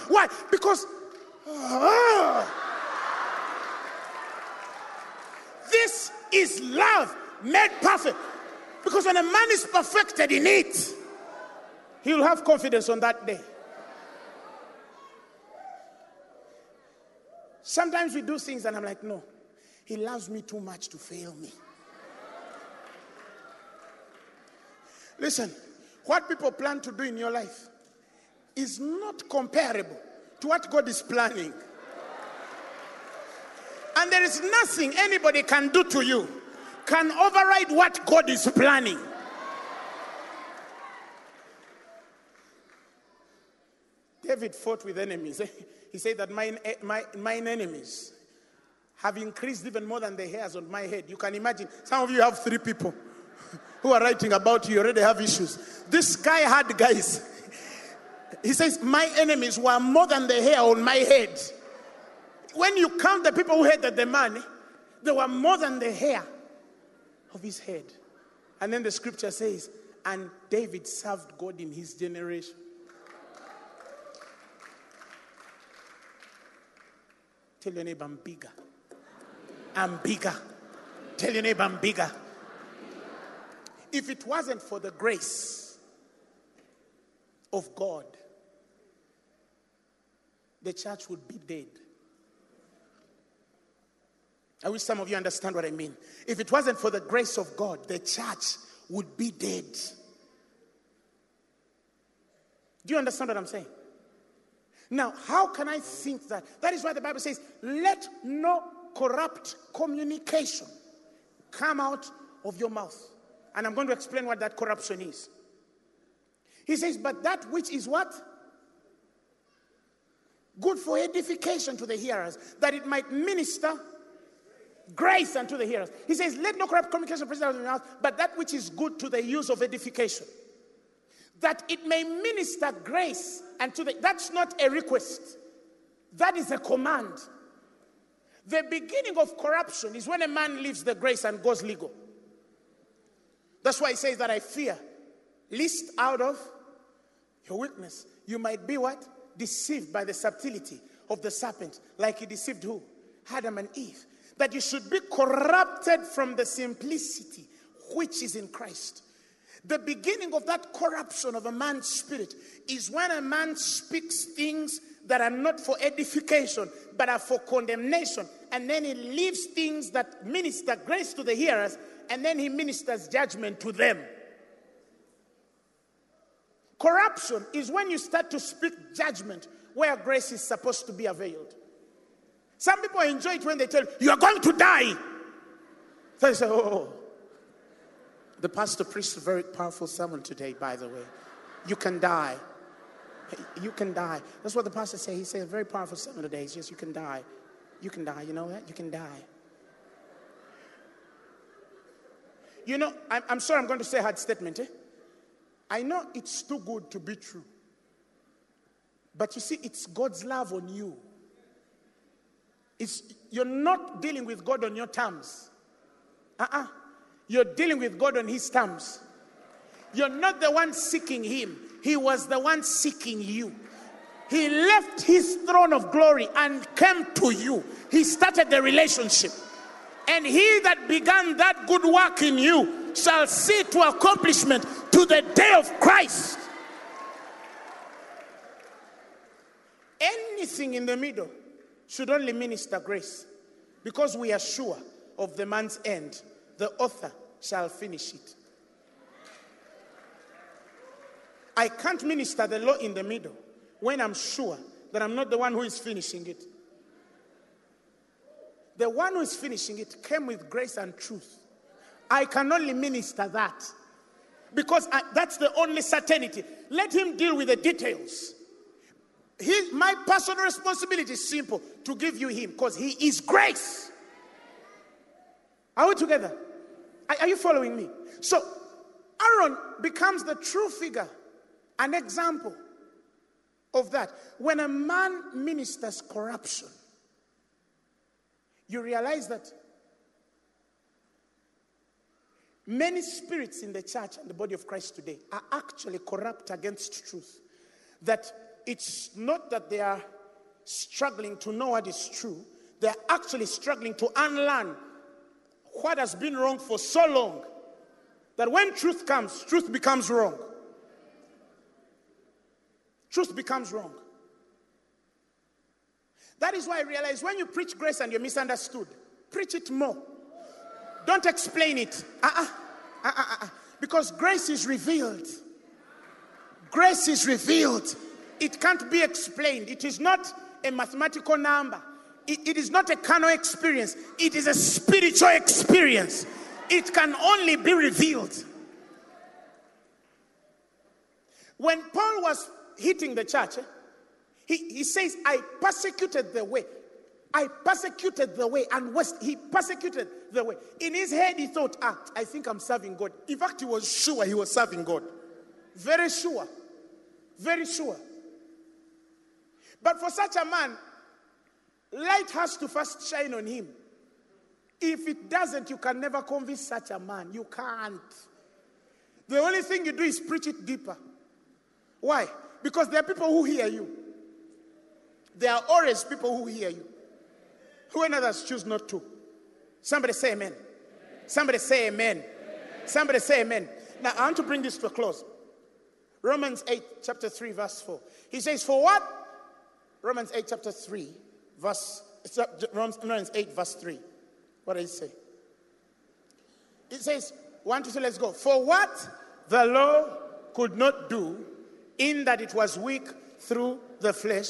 Why? Because uh, this is love made perfect. Because when a man is perfected in it, he will have confidence on that day. Sometimes we do things and I'm like, no, he loves me too much to fail me. Listen, what people plan to do in your life is not comparable to what God is planning. And there is nothing anybody can do to you can override what God is planning. David fought with enemies. He said that mine, my, mine enemies have increased even more than the hairs on my head. You can imagine. Some of you have three people who are writing about you. You already have issues. This guy had guys. He says, my enemies were more than the hair on my head. When you count the people who hated the man, They were more than the hair of his head. And then the scripture says, and David served God in his generation. Tell your neighbor, I'm bigger. I'm bigger. Tell your neighbor, I'm bigger. If it wasn't for the grace of God, the church would be dead. I wish some of you understand what I mean. If it wasn't for the grace of God, the church would be dead. Do you understand what I'm saying? Now, how can I think that? That is why the Bible says, let no corrupt communication come out of your mouth. And I'm going to explain what that corruption is. He says, but that which is what? Good for edification to the hearers, that it might minister grace unto the hearers. He says, let no corrupt communication proceed out of your mouth, but that which is good to the use of edification, that it may minister grace unto the... That's not a request. That is a command. The beginning of corruption is when a man leaves the grace and goes legal. That's why he says that I fear, lest out of your weakness, you might be what? Deceived by the subtlety of the serpent, like he deceived who? Adam and Eve. That you should be corrupted from the simplicity which is in Christ. The beginning of that corruption of a man's spirit is when a man speaks things that are not for edification, but are for condemnation. And then he leaves things that minister grace to the hearers, and then he ministers judgment to them. Corruption is when you start to speak judgment where grace is supposed to be availed. Some people enjoy it when they tell you, you are going to die. So they say, oh. The pastor preached a very powerful sermon today, by the way. You can die. You can die. That's what the pastor said. He said a very powerful sermon today. He says, you can die. You can die. You know that? You can die. You know, I'm, I'm sorry I'm going to say a hard statement. Eh? I know it's too good to be true. But you see, it's God's love on you. It's, you're not dealing with God on your terms. Uh-uh. You're dealing with God on his terms. You're not the one seeking him. He was the one seeking you. He left his throne of glory and came to you. He started the relationship. And he that began that good work in you shall see it to accomplishment to the day of Christ. Anything in the middle should only minister grace, because we are sure of the man's end. The author shall finish it. I can't minister the law in the middle when I'm sure that I'm not the one who is finishing it. The one who is finishing it came with grace and truth. I can only minister that, because I, that's the only certainty. Let him deal with the details. He, my personal responsibility is simple, to give you him, because he is grace. Are we together? Are, are you following me? So, Aaron becomes the true figure, an example of that. When a man ministers corruption, you realize that many spirits in the church and the body of Christ today are actually corrupt against truth. That it's not that they are struggling to know what is true. They are actually struggling to unlearn what has been wrong for so long, that when truth comes, truth becomes wrong. Truth becomes wrong. That is why I realize when you preach grace and you're misunderstood, preach it more. Don't explain it. Uh-uh. Uh-uh, uh-uh. Because grace is revealed. Grace is revealed. It can't be explained. It is not a mathematical number. It, it is not a carnal experience. It is a spiritual experience. It can only be revealed. When Paul was hitting the church, eh, he, he says, I persecuted the way. I persecuted the way. And was, he persecuted the way. In his head, he thought, ah, I think I'm serving God. In fact, he was sure he was serving God. Very sure. Very sure. But for such a man, light has to first shine on him If it doesn't, you can never convince such a man. You can't. The only thing you do is preach it deeper. Why? Because there are people who hear you. There are always people who hear you, when others choose not to. Somebody say amen. Amen. Somebody say amen. Amen. Somebody say amen. Now, I want to bring this to a close. Romans eight, chapter three, verse four. He says, for what? Romans eight, chapter three, verse, Romans eight, verse three. What did he say? It says, one, two, three, let's go. For what the law could not do, in that it was weak through the flesh,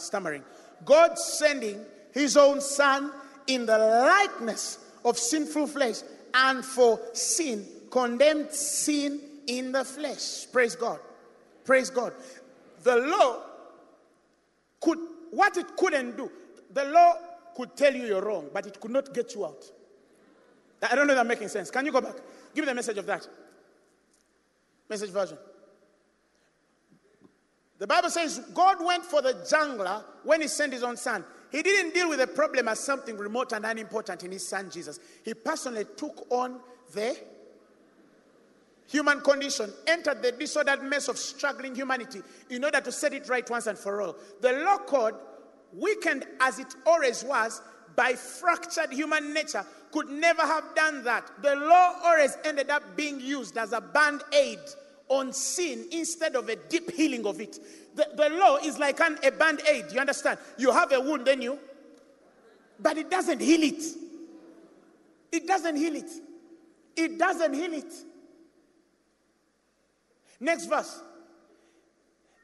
stammering, God sending his own son in the likeness of sinful flesh, and for sin, condemned sin in the flesh. Praise God. Praise God. The law could, what it couldn't do, the law could tell you you're wrong, but it could not get you out. I don't know if that's making sense. Can you go back? Give me the message of that. Message version. The Bible says God went for the jungler when he sent his own son. He didn't deal with the problem as something remote and unimportant in his son Jesus. He personally took on the human condition, entered the disordered mess of struggling humanity in order to set it right once and for all. The law code, weakened as it always was by fractured human nature, could never have done that. The law always ended up being used as a band-aid on sin instead of a deep healing of it. The, the law is like an, a band-aid, you understand? You have a wound, then you... But it doesn't heal it. It doesn't heal it. It doesn't heal it. Next verse.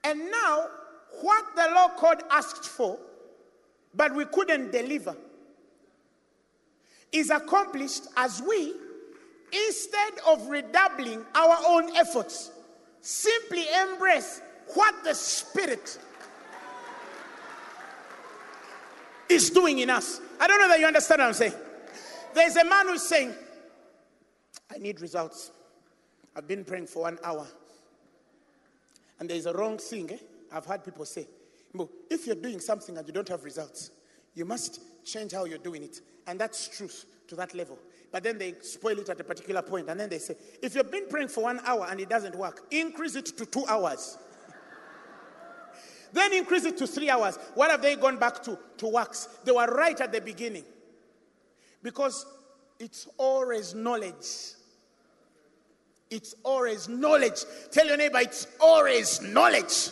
And now, what the law code asked for, but we couldn't deliver, is accomplished as we, instead of redoubling our own efforts, simply embrace what the Spirit is doing in us. I don't know that you understand what I'm saying. There's a man who's saying, I need results. I've been praying for one hour. And there's a wrong thing, eh? I've heard people say, if you're doing something and you don't have results, you must change how you're doing it. And that's truth to that level. But then they spoil it at a particular point. And then they say, if you've been praying for one hour and it doesn't work, increase it to two hours. Then increase it to three hours. What have they gone back to? To works. They were right at the beginning. Because it's always knowledge. It's always knowledge. Tell your neighbor, it's always knowledge.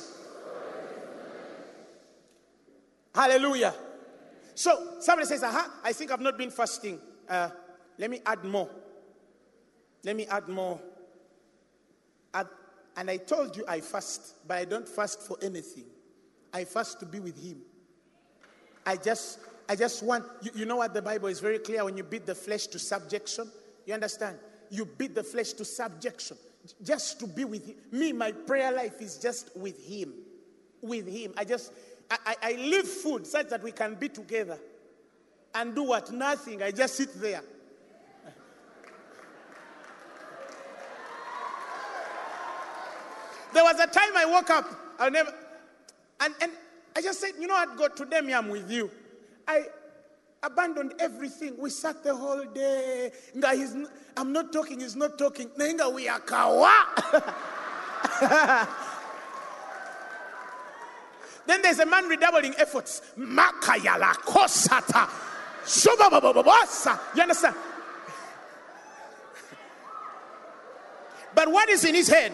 Hallelujah. So, somebody says, aha, I think I've not been fasting. Uh, let me add more. Let me add more. Add, and I told you I fast, but I don't fast for anything. I fast to be with him. I just, I just want, you, you know what the Bible is very clear, when you beat the flesh to subjection, you understand? You beat the flesh to subjection, just to be with him. Me, my prayer life is just with him. With him. I just... I, I leave food such that we can be together and do what? Nothing. I just sit there. There was a time I woke up. I'll never. And, and I just said, you know what, God, today me, I'm with you. I abandoned everything. We sat the whole day. He's, I'm not talking. He's not talking. Nenga, we are kawa. Then there's a man redoubling efforts. Makayala kosata. You understand? But what is in his head?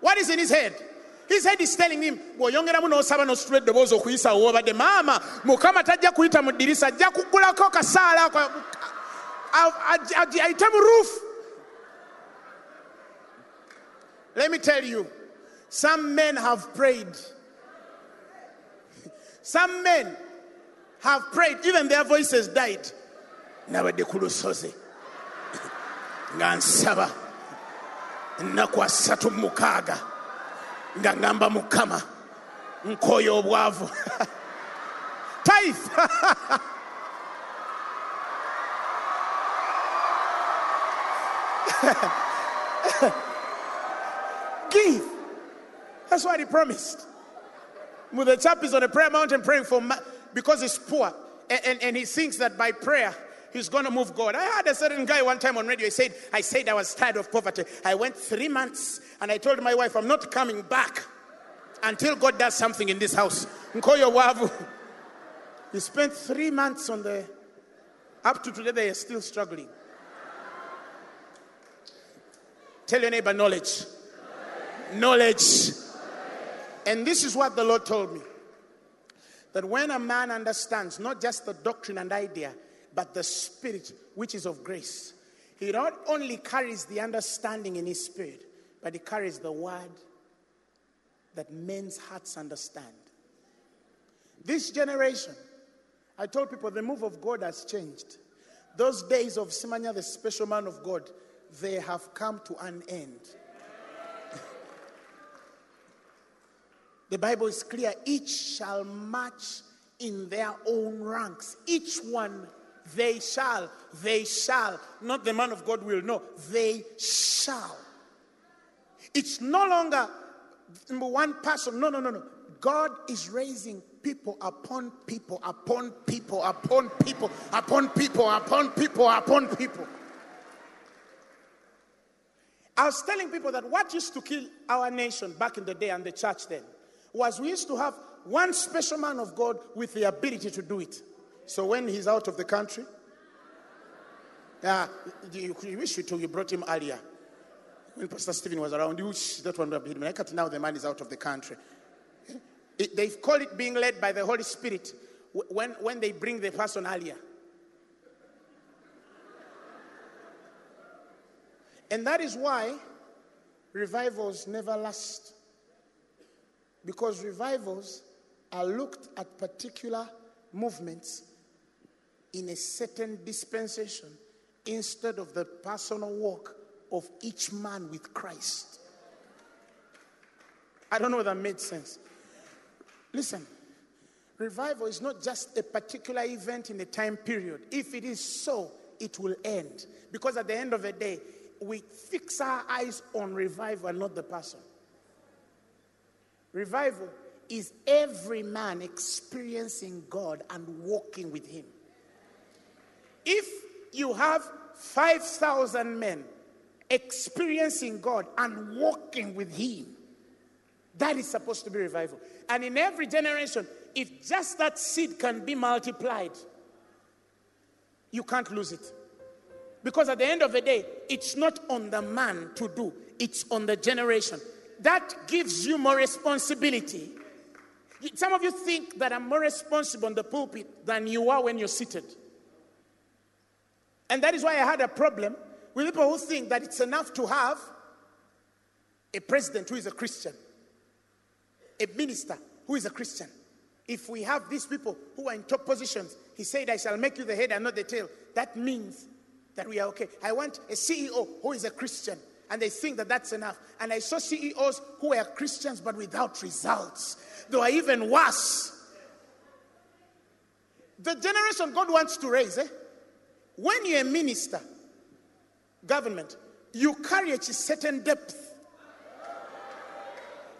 What is in his head? His head is telling him, let me tell you, some men have prayed. Some men have prayed, even their voices died. Tithe. Give. That's what he promised. The chap is on a prayer mountain praying for ma- because he's poor, and, and, and he thinks that by prayer He's going to move God. I had a certain guy one time on radio. He said, I said I was tired of poverty. I went three months and I told my wife, I'm not coming back until God does something in this house. He spent three months on the... Up to today, they are still struggling. Tell your neighbor, knowledge. Knowledge. Knowledge. And this is what the Lord told me. That when a man understands not just the doctrine and idea, but the spirit, which is of grace, he not only carries the understanding in his spirit, but he carries the word that men's hearts understand. This generation, I told people, the move of God has changed. Those days of Simanya, the special man of God, they have come to an end. The Bible is clear. Each shall march in their own ranks. Each one, they shall, they shall. Not the man of God will, no. They shall. It's no longer one person. No, no, no, no. God is raising people upon people, upon people, upon people, upon people, upon people, upon people. I was telling people that what used to kill our nation back in the day and the church then was we used to have one special man of God with the ability to do it. So when he's out of the country, uh, you, you wish you, too, you brought him earlier. When Pastor Stephen was around, you wish that one would have been him. Now the man is out of the country. It, they call it being led by the Holy Spirit when, when they bring the person earlier. And that is why revivals never last. Because revivals are looked at particular movements in a certain dispensation instead of the personal walk of each man with Christ. I don't know if that made sense. Listen, revival is not just a particular event in a time period. If it is so, it will end. Because at the end of the day, we fix our eyes on revival and not the person. Revival is every man experiencing God and walking with him. If you have five thousand men experiencing God and walking with him, that is supposed to be revival. And in every generation, if just that seed can be multiplied, you can't lose it. Because at the end of the day, it's not on the man to do, it's on the generation. That gives you more responsibility. Some of you think that I'm more responsible on the pulpit than you are when you're seated. And that is why I had a problem with people who think that it's enough to have a president who is a Christian, a minister who is a Christian. If we have these people who are in top positions, he said, I shall make you the head and not the tail. That means that we are okay. I want a C E O who is a Christian, and they think that that's enough. And I saw C E Os who were Christians but without results. They were even worse. The generation God wants to raise, eh? When you're a minister, government, you carry a certain depth.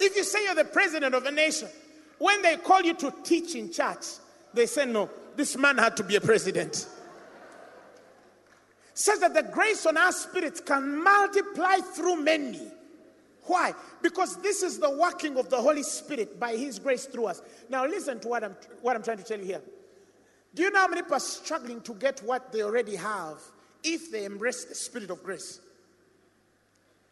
If you say you're the president of a nation, when they call you to teach in church, they say, no, this man had to be a president. Says that the grace on our spirits can multiply through many. Why? Because this is the working of the Holy Spirit by His grace through us. Now listen to what I'm what I'm trying to tell you here. Do you know how many people are struggling to get what they already have if they embrace the Spirit of grace?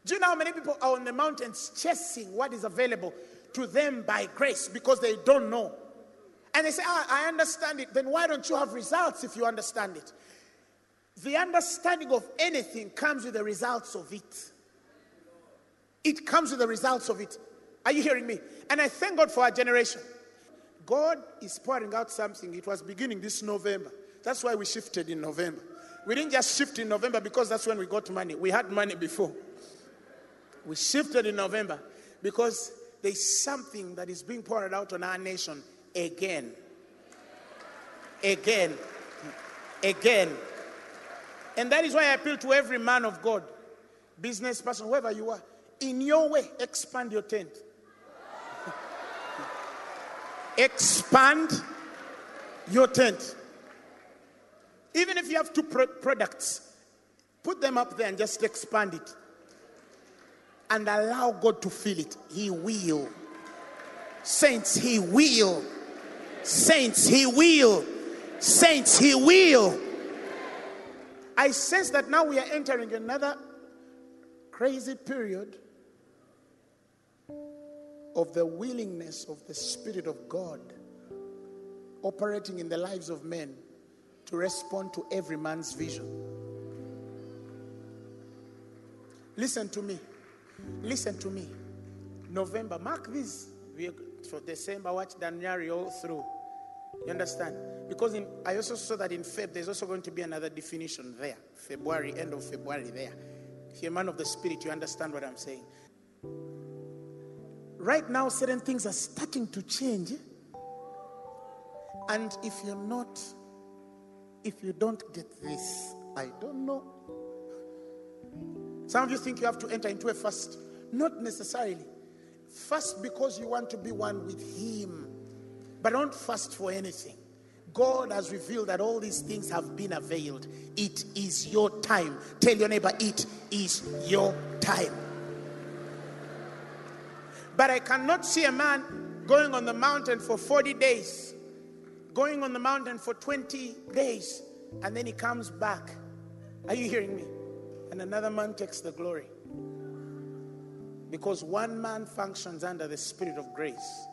Do you know how many people are on the mountains chasing what is available to them by grace because they don't know? And they say, ah, I understand it. Then why don't you have results if you understand it? The understanding of anything comes with the results of it. It comes with the results of it. Are you hearing me? And I thank God for our generation. God is pouring out something. It was beginning this November. That's why we shifted in November. We didn't just shift in November because that's when we got money. We had money before. We shifted in November because there's something that is being poured out on our nation again. Again. Again. And that is why I appeal to every man of God, business person, whoever you are, in your way, expand your tent. Expand your tent. Even if you have two pro- products, put them up there and just expand it. And allow God to feel it. He will. Saints, He will. Saints, He will. Saints, He will. I sense that now we are entering another crazy period of the willingness of the Spirit of God operating in the lives of men to respond to every man's vision. Listen to me. Listen to me. November, mark this. We are for December, watch January all through. You understand? Because in, I also saw that in Feb, there's also going to be another definition there. February, end of February there. If you're a man of the Spirit, you understand what I'm saying. Right now, certain things are starting to change. And if you're not, if you don't get this, I don't know. Some of you think you have to enter into a fast. Not necessarily. Fast because you want to be one with Him. But don't fast for anything. God has revealed that all these things have been availed. It is your time. Tell your neighbor, it is your time. But I cannot see a man going on the mountain for forty days, going on the mountain for twenty days, and then he comes back. Are you hearing me? And another man takes the glory. Because one man functions under the Spirit of grace.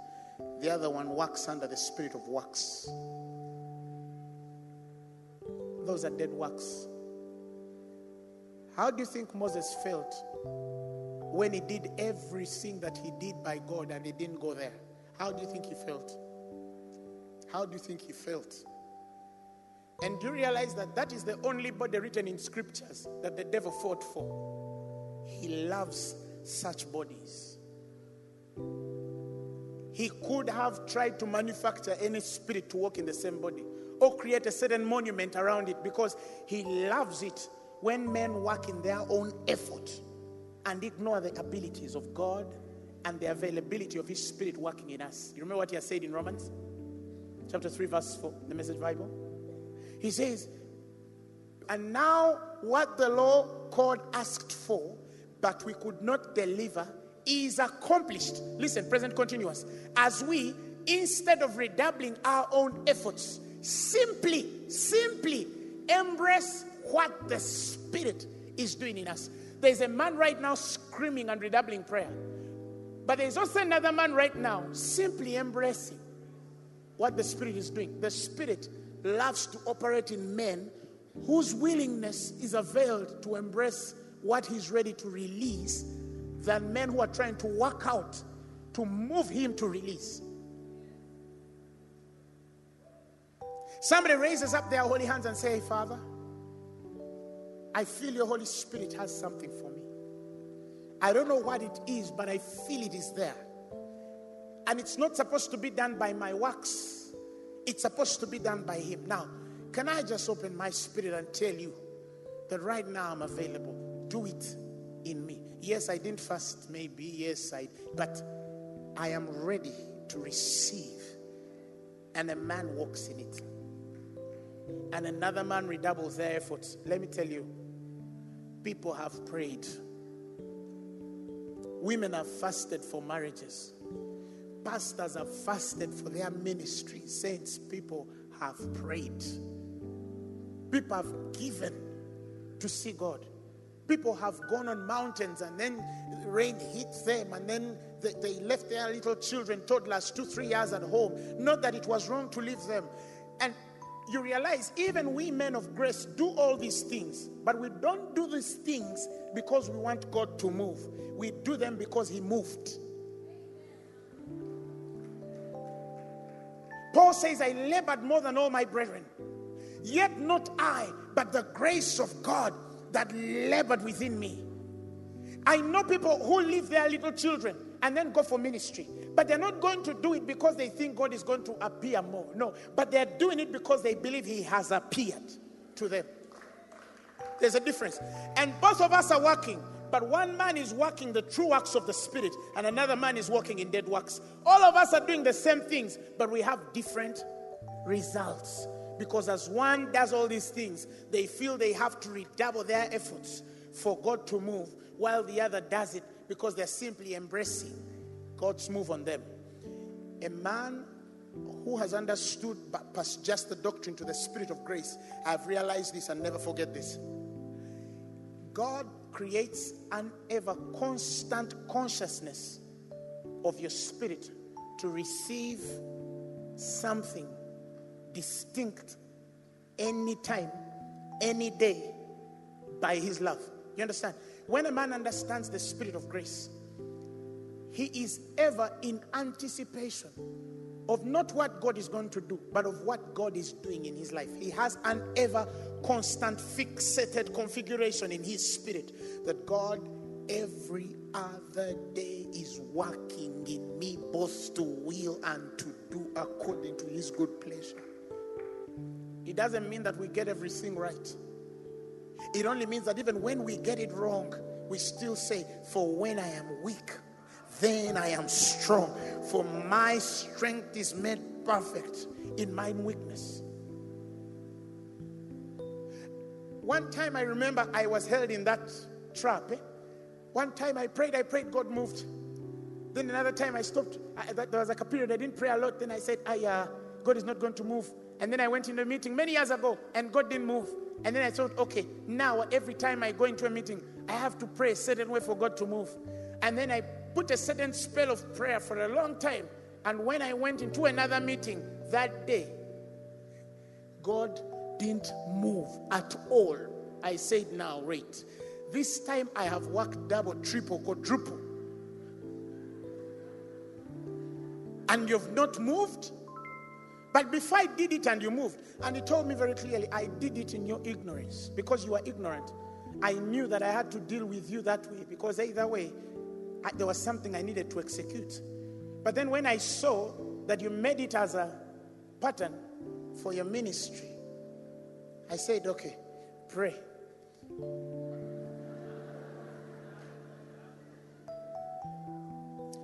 The other one works under the spirit of works. Those are dead works. How do you think Moses felt when he did everything that he did by God and he didn't go there? How do you think he felt? How do you think he felt? And do you realize that that is the only body written in scriptures that the devil fought for? He loves such bodies. He could have tried to manufacture any spirit to walk in the same body or create a certain monument around it, because he loves it when men work in their own effort and ignore the abilities of God and the availability of His Spirit working in us. You remember what He has said in Romans? Chapter three, verse four, the Message Bible. He says, and now what the law called asked for, but we could not deliver, is accomplished. Listen, present continuous. As we, instead of redoubling our own efforts, simply, simply embrace what the Spirit is doing in us. There's a man right now screaming and redoubling prayer. But there's also another man right now simply embracing what the Spirit is doing. The Spirit loves to operate in men whose willingness is availed to embrace what He's ready to release, than men who are trying to work out to move Him to release. Somebody raises up their holy hands and say, hey, Father, I feel your Holy Spirit has something for me. I don't know what it is, but I feel it is there. And it's not supposed to be done by my works. It's supposed to be done by Him. Now, can I just open my spirit and tell you that right now I'm available? Do it in me. Yes, I didn't fast, maybe. Yes, I. But I am ready to receive. And a man walks in it. And another man redoubles their efforts. Let me tell you, people have prayed. Women have fasted for marriages. Pastors have fasted for their ministry. Saints, people have prayed. People have given to see God. People have gone on mountains and then rain hit them, and then they, they left their little children, toddlers, two, three years at home. Not that it was wrong to leave them. And you realize even we men of grace do all these things, but we don't do these things because we want God to move. We do them because He moved. Paul says, I labored more than all my brethren, yet not I, but the grace of God that labored within me. I know people who leave their little children and then go for ministry. But they're not going to do it because they think God is going to appear more. No, but they're doing it because they believe He has appeared to them. There's a difference. And both of us are working. But one man is working the true works of the Spirit, and another man is working in dead works. All of us are doing the same things, but we have different results. Because as one does all these things, they feel they have to redouble their efforts for God to move, while the other does it because they're simply embracing God's move on them. A man who has understood but past just the doctrine to the spirit of grace, I've realized this and never forget this. God creates an ever constant consciousness of your spirit to receive something distinct anytime, any day by his love. You understand? When a man understands the spirit of grace, he is ever in anticipation of not what God is going to do, but of what God is doing in his life. He has an ever constant fixated configuration in his spirit that God every other day is working in me both to will and to do according to his good pleasure. It doesn't mean that we get everything right. It only means that even when we get it wrong, we still say, for when I am weak, then I am strong. For my strength is made perfect in my weakness. One time I remember I was held in that trap. Eh? One time I prayed, I prayed, God moved. Then another time I stopped. I, there was like a period I didn't pray a lot. Then I said, I, uh, God is not going to move. And then I went into a meeting many years ago and God didn't move. And then I thought, okay, now every time I go into a meeting, I have to pray a certain way for God to move. And then I put a certain spell of prayer for a long time. And when I went into another meeting that day, God didn't move at all. I said, now, wait. This time I have worked double, triple, quadruple. And you've not moved? But before I did it and you moved. And he told me very clearly, I did it in your ignorance. Because you were ignorant. I knew that I had to deal with you that way. Because either way, I, there was something I needed to execute. But then when I saw that you made it as a pattern for your ministry, I said, okay, pray.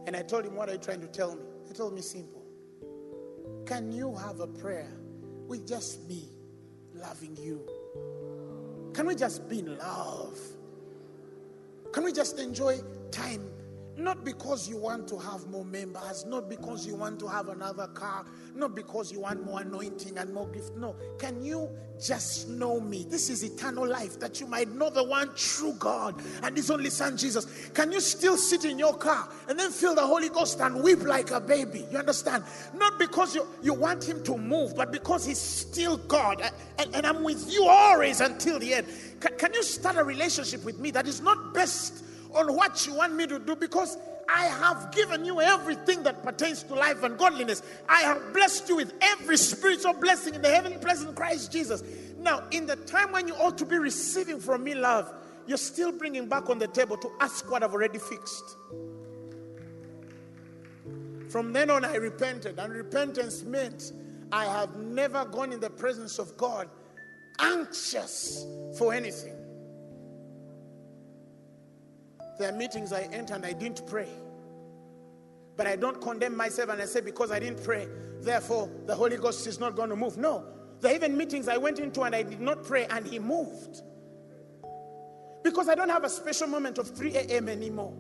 And I told him, what are you trying to tell me? He told me simple. Can you have a prayer with just me loving you? Can we just be in love? Can we just enjoy time? Not because you want to have more members, not because you want to have another car, not because you want more anointing and more gift. No. Can you just know me? This is eternal life, that you might know the one true God and his only son Jesus. Can you still sit in your car and then feel the Holy Ghost and weep like a baby? You understand? Not because you, you want him to move, but because he's still God. And, and I'm with you always until the end. Can, can you start a relationship with me that is not best on what you want me to do, because I have given you everything that pertains to life and godliness. I have blessed you with every spiritual blessing in the heavenly place in Christ Jesus. Now, in the time when you ought to be receiving from me love, you're still bringing back on the table to ask what I've already fixed. From then on, I repented, and repentance meant I have never gone in the presence of God anxious for anything. There are meetings I enter and I didn't pray. But I don't condemn myself and I say, because I didn't pray, therefore the Holy Ghost is not going to move. No. There are even meetings I went into and I did not pray and he moved. Because I don't have a special moment of three a.m. anymore.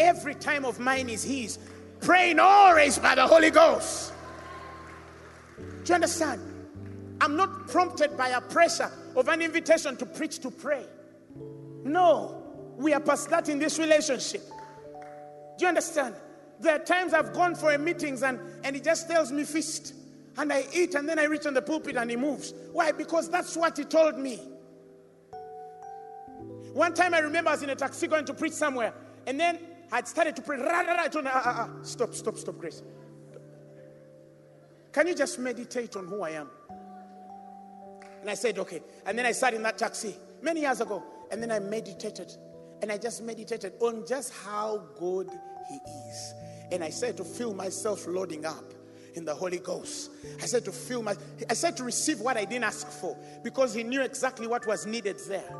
Every time of mine is his. Praying always by the Holy Ghost. Do you understand? I'm not prompted by a pressure of an invitation to preach to pray. No. We are past that in this relationship. Do you understand? There are times I've gone for a meetings and, and he just tells me feast. And I eat and then I reach on the pulpit and he moves. Why? Because that's what he told me. One time I remember I was in a taxi going to preach somewhere. And then I'd started to pray. Rah, rah, rah, I told him, ah, ah, ah. Stop, stop, stop, Grace. Can you just meditate on who I am? And I said, okay. And then I sat in that taxi many years ago. And then I meditated. And I just meditated on just how good he is. And I said to feel myself loading up in the Holy Ghost. I said to feel my, I said to receive what I didn't ask for, because he knew exactly what was needed there.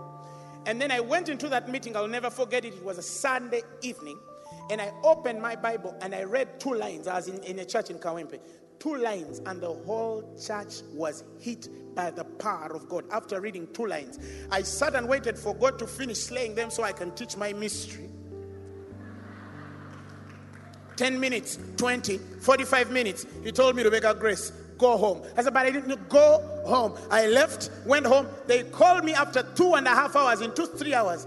And then I went into that meeting. I'll never forget it. It was a Sunday evening. And I opened my Bible and I read two lines. I was in, in a church in Kawempe. two lines, and the whole church was hit by the power of God. After reading two lines, I sat and waited for God to finish slaying them so I can teach my mystery. ten minutes, twenty, forty-five minutes. He told me, Lubega Grace, go home. I said, but I didn't go home. I left, went home. They called me after two and a half hours, in two, three hours,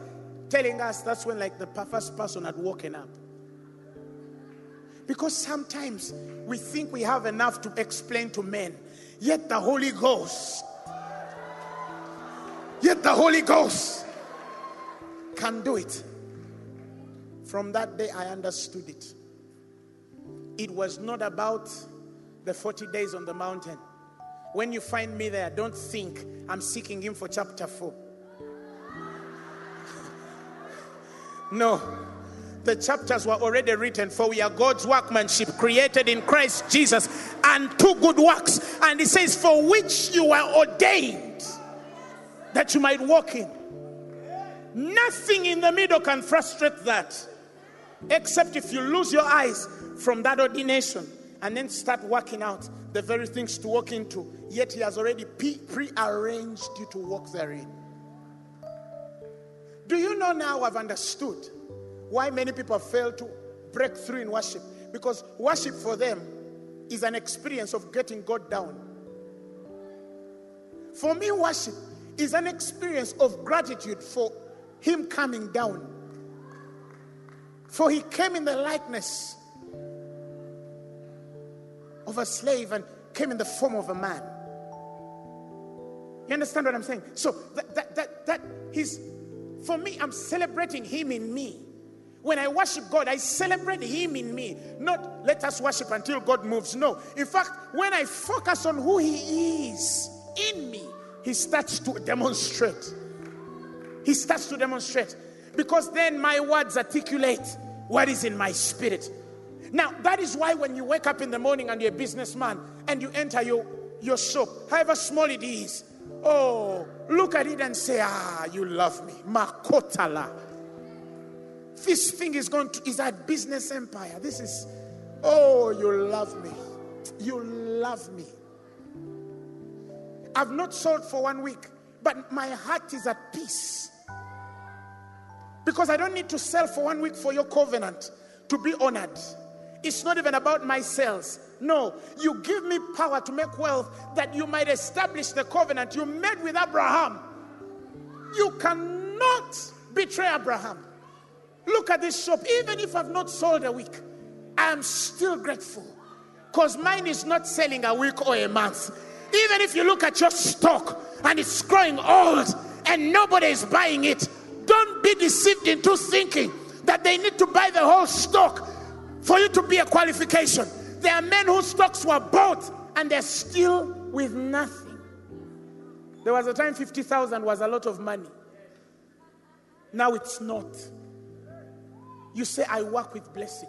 telling us that's when like the first person had woken up. Because sometimes we think we have enough to explain to men. Yet the Holy Ghost, yet the Holy Ghost can do it. From that day, I understood it. It was not about the forty days on the mountain. When you find me there, don't think I'm seeking him for chapter four. No. The chapters were already written, for we are God's workmanship, created in Christ Jesus unto good works. And he says, for which you were ordained, that you might walk in. Nothing in the middle can frustrate that, except if you lose your eyes from that ordination and then start working out the very things to walk into. Yet he has already pre-arranged you to walk therein. Do you know now I've understood why many people fail to break through in worship? Because worship for them is an experience of getting God down. For me, worship is an experience of gratitude for him coming down. For he came in the likeness of a slave and came in the form of a man. You understand what I'm saying? So that that that, that he's, for me, I'm celebrating him in me. When I worship God, I celebrate him in me. Not let us worship until God moves. No. In fact, when I focus on who he is in me, he starts to demonstrate. He starts to demonstrate. Because then my words articulate what is in my spirit. Now, that is why when you wake up in the morning and you're a businessman and you enter your, your shop, however small it is, oh, look at it and say, ah, you love me. Makotala. This thing is going to, is a business empire. This is, oh, you love me. You love me. I've not sold for one week, but my heart is at peace. Because I don't need to sell for one week for your covenant to be honored. It's not even about my sales. No, you give me power to make wealth that you might establish the covenant you made with Abraham. You cannot betray Abraham. Look at this shop. Even if I've not sold a week, I am still grateful. Because mine is not selling a week or a month. Even if you look at your stock and it's growing old and nobody is buying it, don't be deceived into thinking that they need to buy the whole stock for you to be a qualification. There are men whose stocks were bought and they're still with nothing. There was a time fifty thousand was a lot of money. Now it's not. You say, I work with blessing.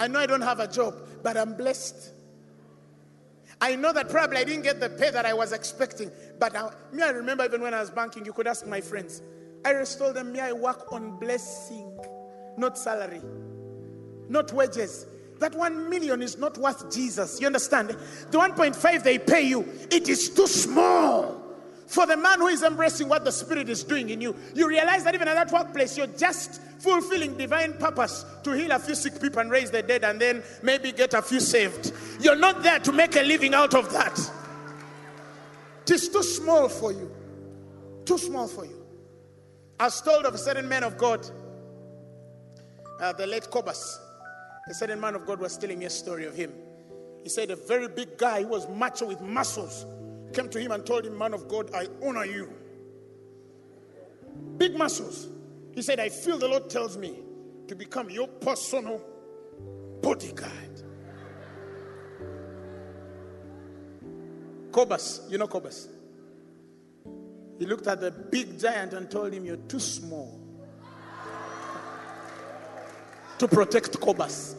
I know I don't have a job, but I'm blessed. I know that probably I didn't get the pay that I was expecting. But I, me, I remember even when I was banking, you could ask my friends. I just told them, me, I work on blessing, not salary, not wages. That one million is not worth Jesus. You understand? The one point five they pay you, it is too small. For the man who is embracing what the Spirit is doing in you, you realize that even at that workplace, you're just fulfilling divine purpose to heal a few sick people and raise the dead and then maybe get a few saved. You're not there to make a living out of that. It is too small for you. Too small for you. I was told of a certain man of God, uh, the late Cobus. A certain man of God was telling me a story of him. He said a very big guy who was macho with muscles came to him and told him, man of God, I honor you. Big muscles. He said, I feel the Lord tells me to become your personal bodyguard. Cobus, you know Cobus. He looked at the big giant and told him, you're too small to protect Cobus.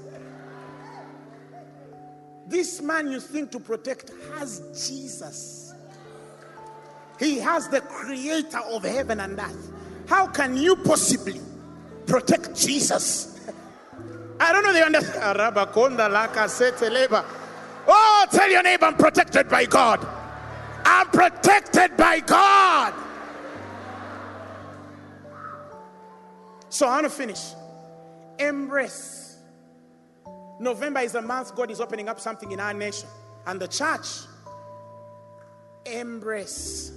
This man you think to protect has Jesus. He has the creator of heaven and earth. How can you possibly protect Jesus? I don't know they understand. Oh, tell your neighbor, I'm protected by God. I'm protected by God. So I want to finish. Embrace. November is a month God is opening up something in our nation and the church. Embrace.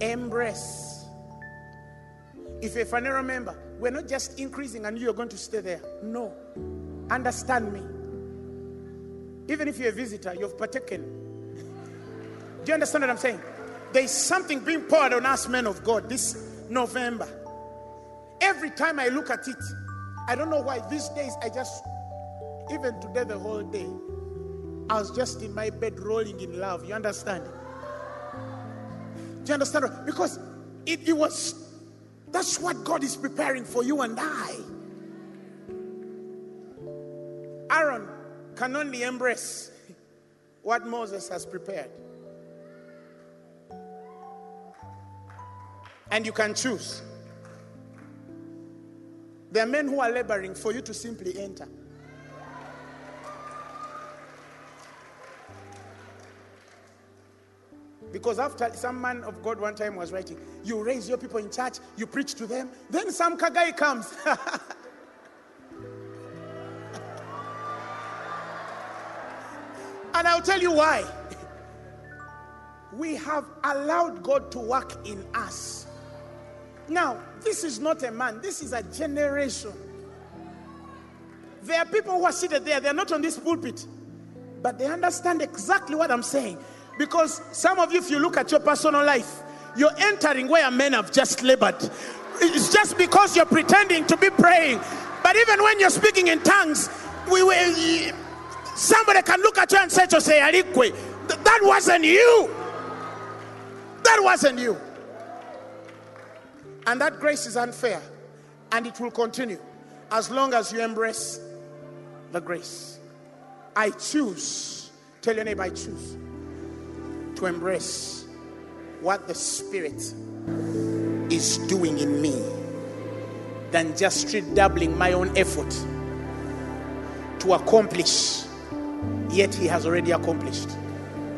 Embrace. If you're a funeral member, we're not just increasing and you're going to stay there. No. Understand me. Even if you're a visitor, you've partaken. Do you understand what I'm saying? There's something being poured on us, men of God, this November. Every time I look at it, I don't know why these days I just, even today the whole day, I was just in my bed rolling in love. You understand? Do you understand? Because it, it was, that's what God is preparing for you and I. Aaron can only embrace what Moses has prepared. And you can choose. There are men who are laboring for you to simply enter. Because after some man of God one time was writing, you raise your people in church, you preach to them, then some kagai comes. And I'll tell you why. We have allowed God to work in us. Now, this is not a man. This is a generation. There are people who are seated there. They are not on this pulpit. But they understand exactly what I'm saying. Because some of you, if you look at your personal life, you're entering where men have just labored. It's just because you're pretending to be praying. But even when you're speaking in tongues, we will, somebody can look at you and say, that wasn't you. That wasn't you. And that grace is unfair, and it will continue as long as you embrace the grace. I choose, tell your neighbor, I choose to embrace what the Spirit is doing in me than just redoubling my own effort to accomplish, yet He has already accomplished.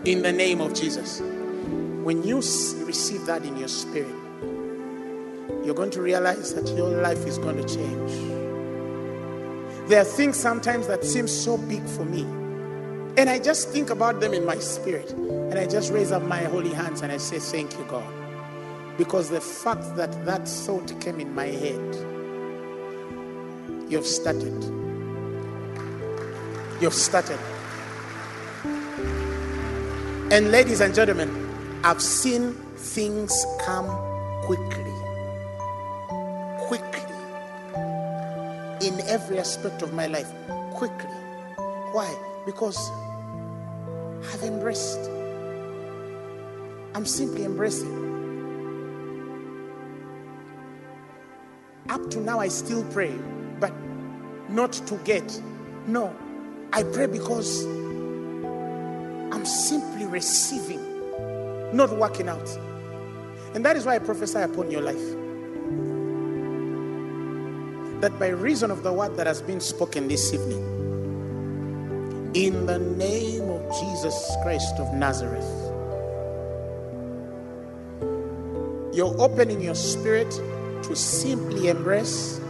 In the name of Jesus, when you receive that in your spirit, you're going to realize that your life is going to change. There are things sometimes that seem so big for me, and I just think about them in my spirit, and I just raise up my holy hands and I say, thank you, God. Because the fact that that thought came in my head, you've started. You've started. And ladies and gentlemen, I've seen things come quickly. Quickly, in every aspect of my life, quickly. Why? Because I've embraced. I'm simply embracing. Up to now, I still pray, but not to get. No, I pray because I'm simply receiving, not working out. And that is why I prophesy upon your life, that by reason of the word that has been spoken this evening, in the name of Jesus Christ of Nazareth, you're opening your spirit to simply embrace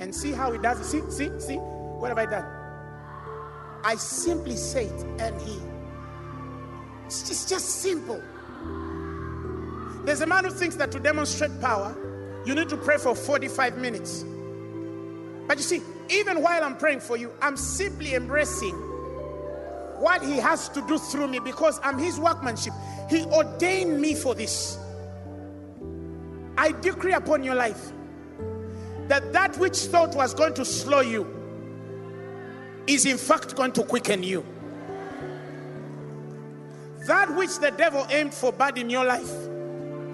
and see how He does it. See, see, see, what have I done? I simply say it and He. It's just, just simple. There's a man who thinks that to demonstrate power, you need to pray for forty-five minutes. But you see, even while I'm praying for you, I'm simply embracing what He has to do through me, because I'm His workmanship. He ordained me for this. I decree upon your life that that which thought was going to slow you is in fact going to quicken you. That which the devil aimed for bad in your life,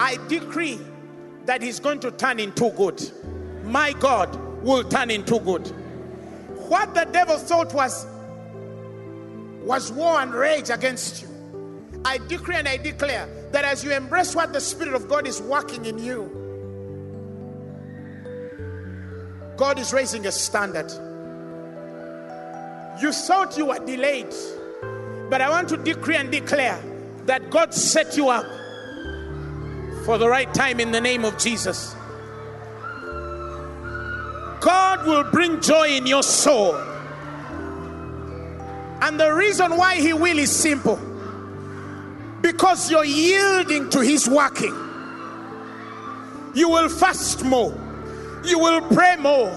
I decree that He's going to turn into good. My God will turn into good. What the devil thought was was war and rage against you, I decree and I declare that as you embrace what the Spirit of God is working in you, God is raising a standard. You thought you were delayed, but I want to decree and declare that God set you up for the right time in the name of Jesus. God will bring joy in your soul. And the reason why he will is simple. Because you're yielding to his working. You will fast more. You will pray more.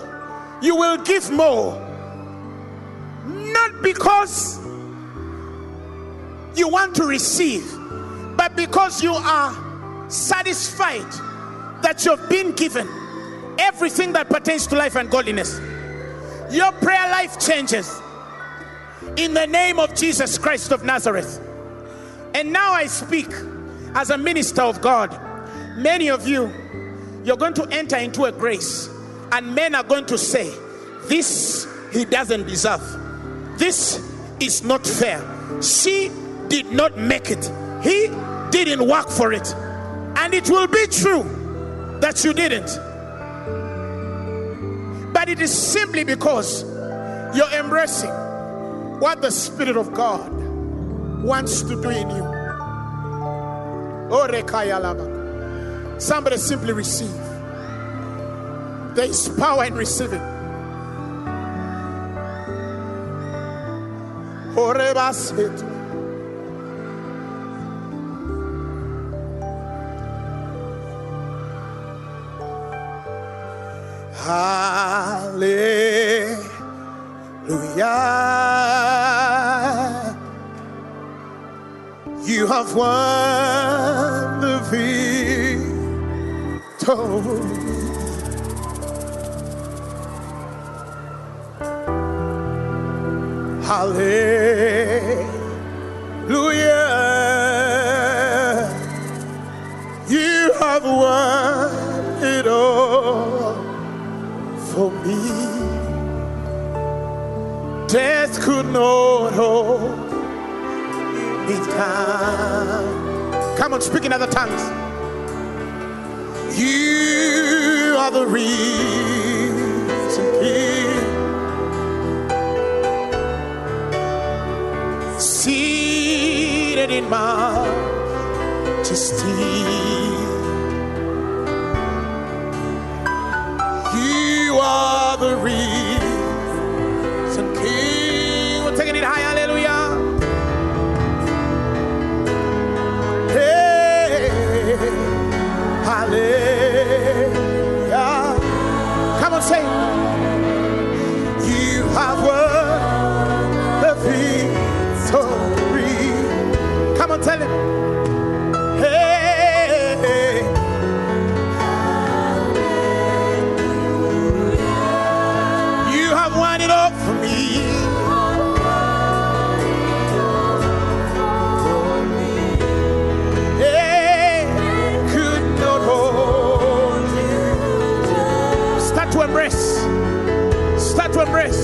You will give more. Not because you want to receive, but because you are satisfied that you've been given everything that pertains to life and godliness. Your prayer life changes in the name of Jesus Christ of Nazareth. And now I speak as a minister of God. Many of you, you're going to enter into a grace, and men are going to say, this he doesn't deserve. This is not fair. She did not make it. He didn't work for it. And it will be true that you didn't. But it is simply because you're embracing what the Spirit of God wants to do in you. Somebody simply receive. There is power in receiving. Hallelujah. You have won the victory. Hallelujah. You have won it all for me. Death could not hold me down. Come on, speak in other tongues. You are the reason here. Seated in majesty, you are the reason, King. We're taking it high, hallelujah. Hey, hallelujah. Come on, say, you have won the victory. Come on, tell him. Hey, hey, hey. You have won it all for me. Hey, could not hold you. Start to embrace. Start to embrace.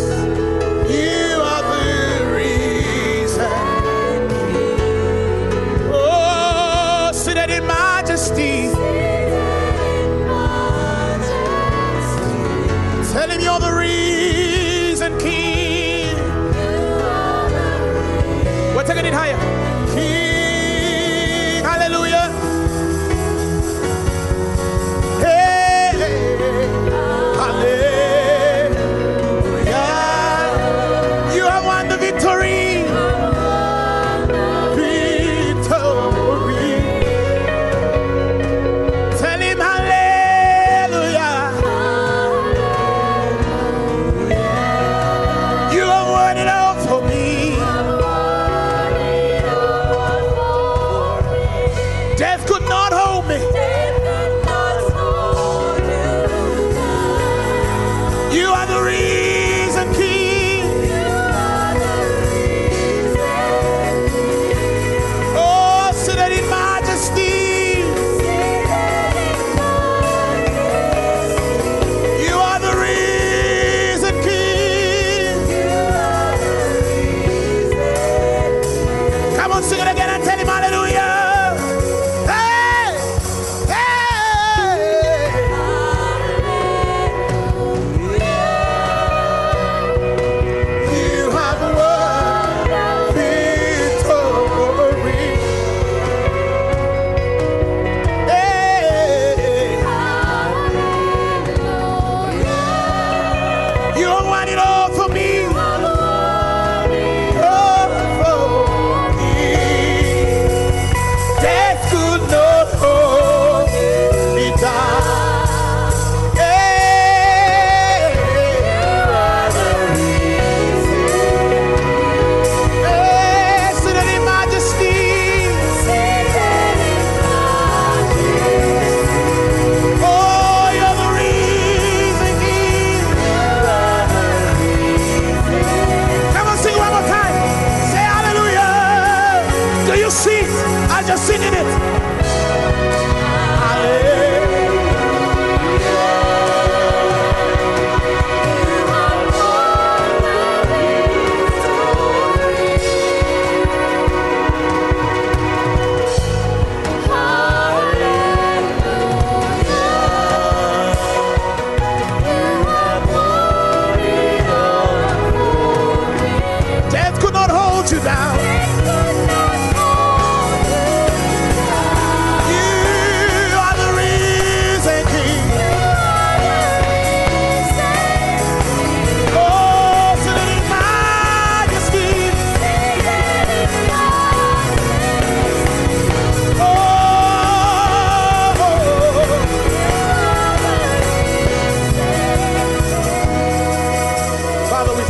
You are the reason. Majesty. Majesty. Tell him you're the reason, King. We're taking it higher. King, hallelujah. Hey, hallelujah. You have won the victory. Death could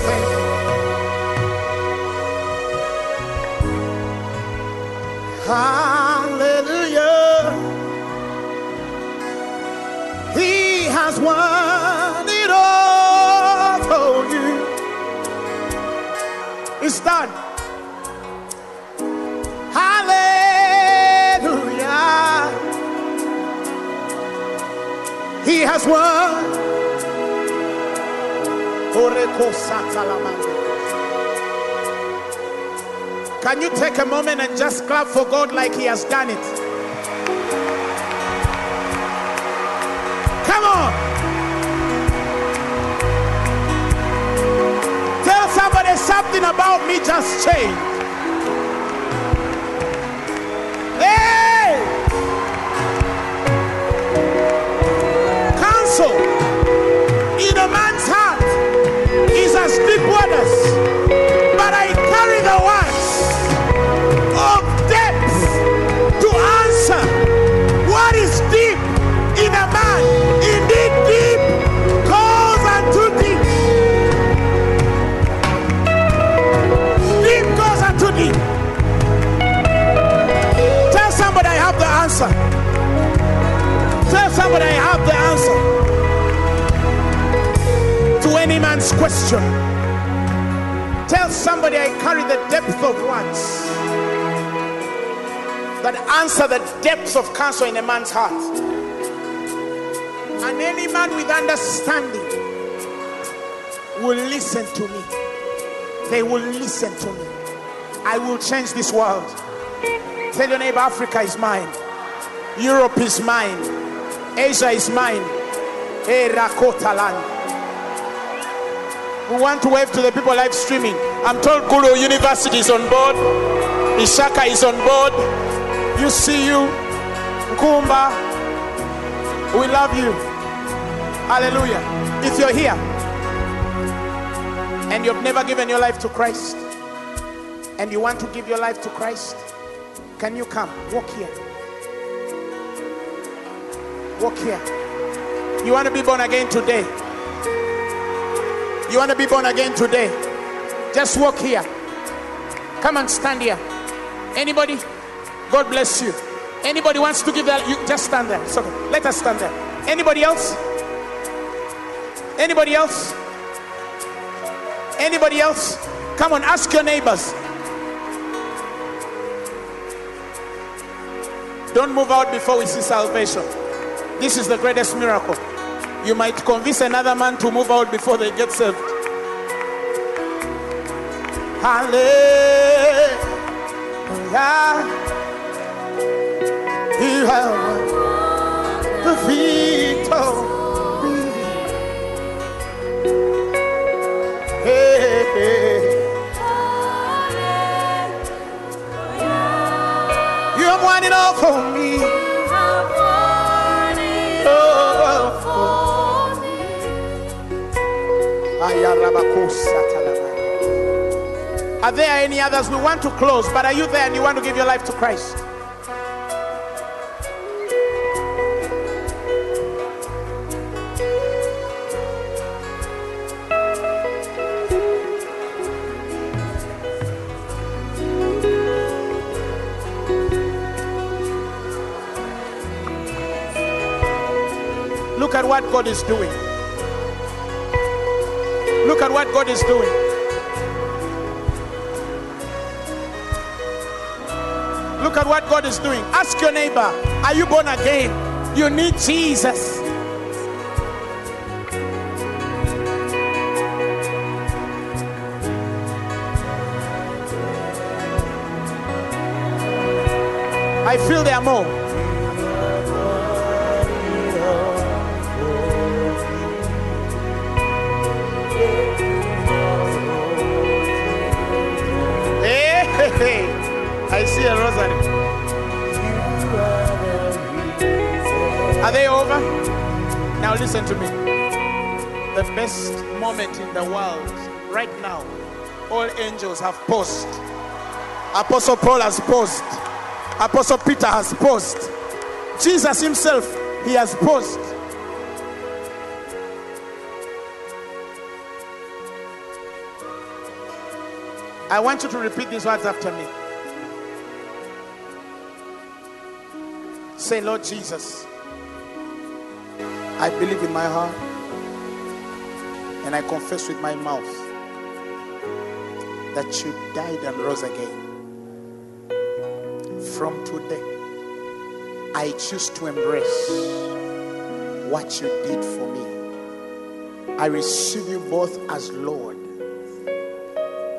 faith. Hallelujah. He has won it all for you. It's done. Hallelujah. He has won. Can you take a moment and just clap for God like he has done it? Come on. Tell somebody something about me just changed. Hey! Counsel in a man's heart is as deep waters, but I carry the ones of depth to answer. What is deep in a man? Indeed, deep calls unto deep. Deep calls unto deep. Tell somebody I have the answer. Tell somebody I have the answer. Any man's question. Tell somebody I carry the depth of ones that answer the depths of counsel in a man's heart. And any man with understanding will listen to me. They will listen to me. I will change this world. Tell your neighbor, Africa is mine. Europe is mine. Asia is mine. Erakotaland. We want to wave to the people live streaming. I'm told Gulu University is on board. Ishaka is on board. You see you. Nkumba. We love you. Hallelujah. If you're here and you've never given your life to Christ and you want to give your life to Christ, can you come? Walk here. Walk here. You want to be born again today. You want to be born again today? Just walk here. Come and stand here. Anybody? God bless you. Anybody wants to give that? You just stand there. So let us stand there. Anybody else? Anybody else? Anybody else? Come on, ask your neighbors. Don't move out before we see salvation. This is the greatest miracle. You might convince another man to move out before they get saved. Hallelujah. You have won the victory. Hey, hey. You have won it all for me. Are there any others? We want to close, but are you there and you want to give your life to Christ? Look at what God is doing. Look at what God is doing. Look at what God is doing. Ask your neighbor, are you born again? You need Jesus. I feel there are more. I see a rosary. Are they over? Now listen to me. The best moment in the world right now. All angels have paused. Apostle Paul has paused. Apostle Peter has paused. Jesus himself, he has paused. I want you to repeat these words after me. Say, Lord Jesus, I believe in my heart and I confess with my mouth that you died and rose again. From today, I choose to embrace what you did for me. I receive you both as Lord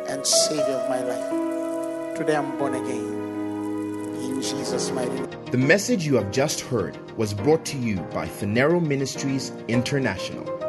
and Savior of my life. Today I'm born again. In Jesus' mighty name. The message you have just heard was brought to you by Phanero's Ministries International.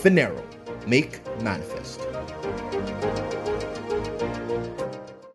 Phanero, make manifest.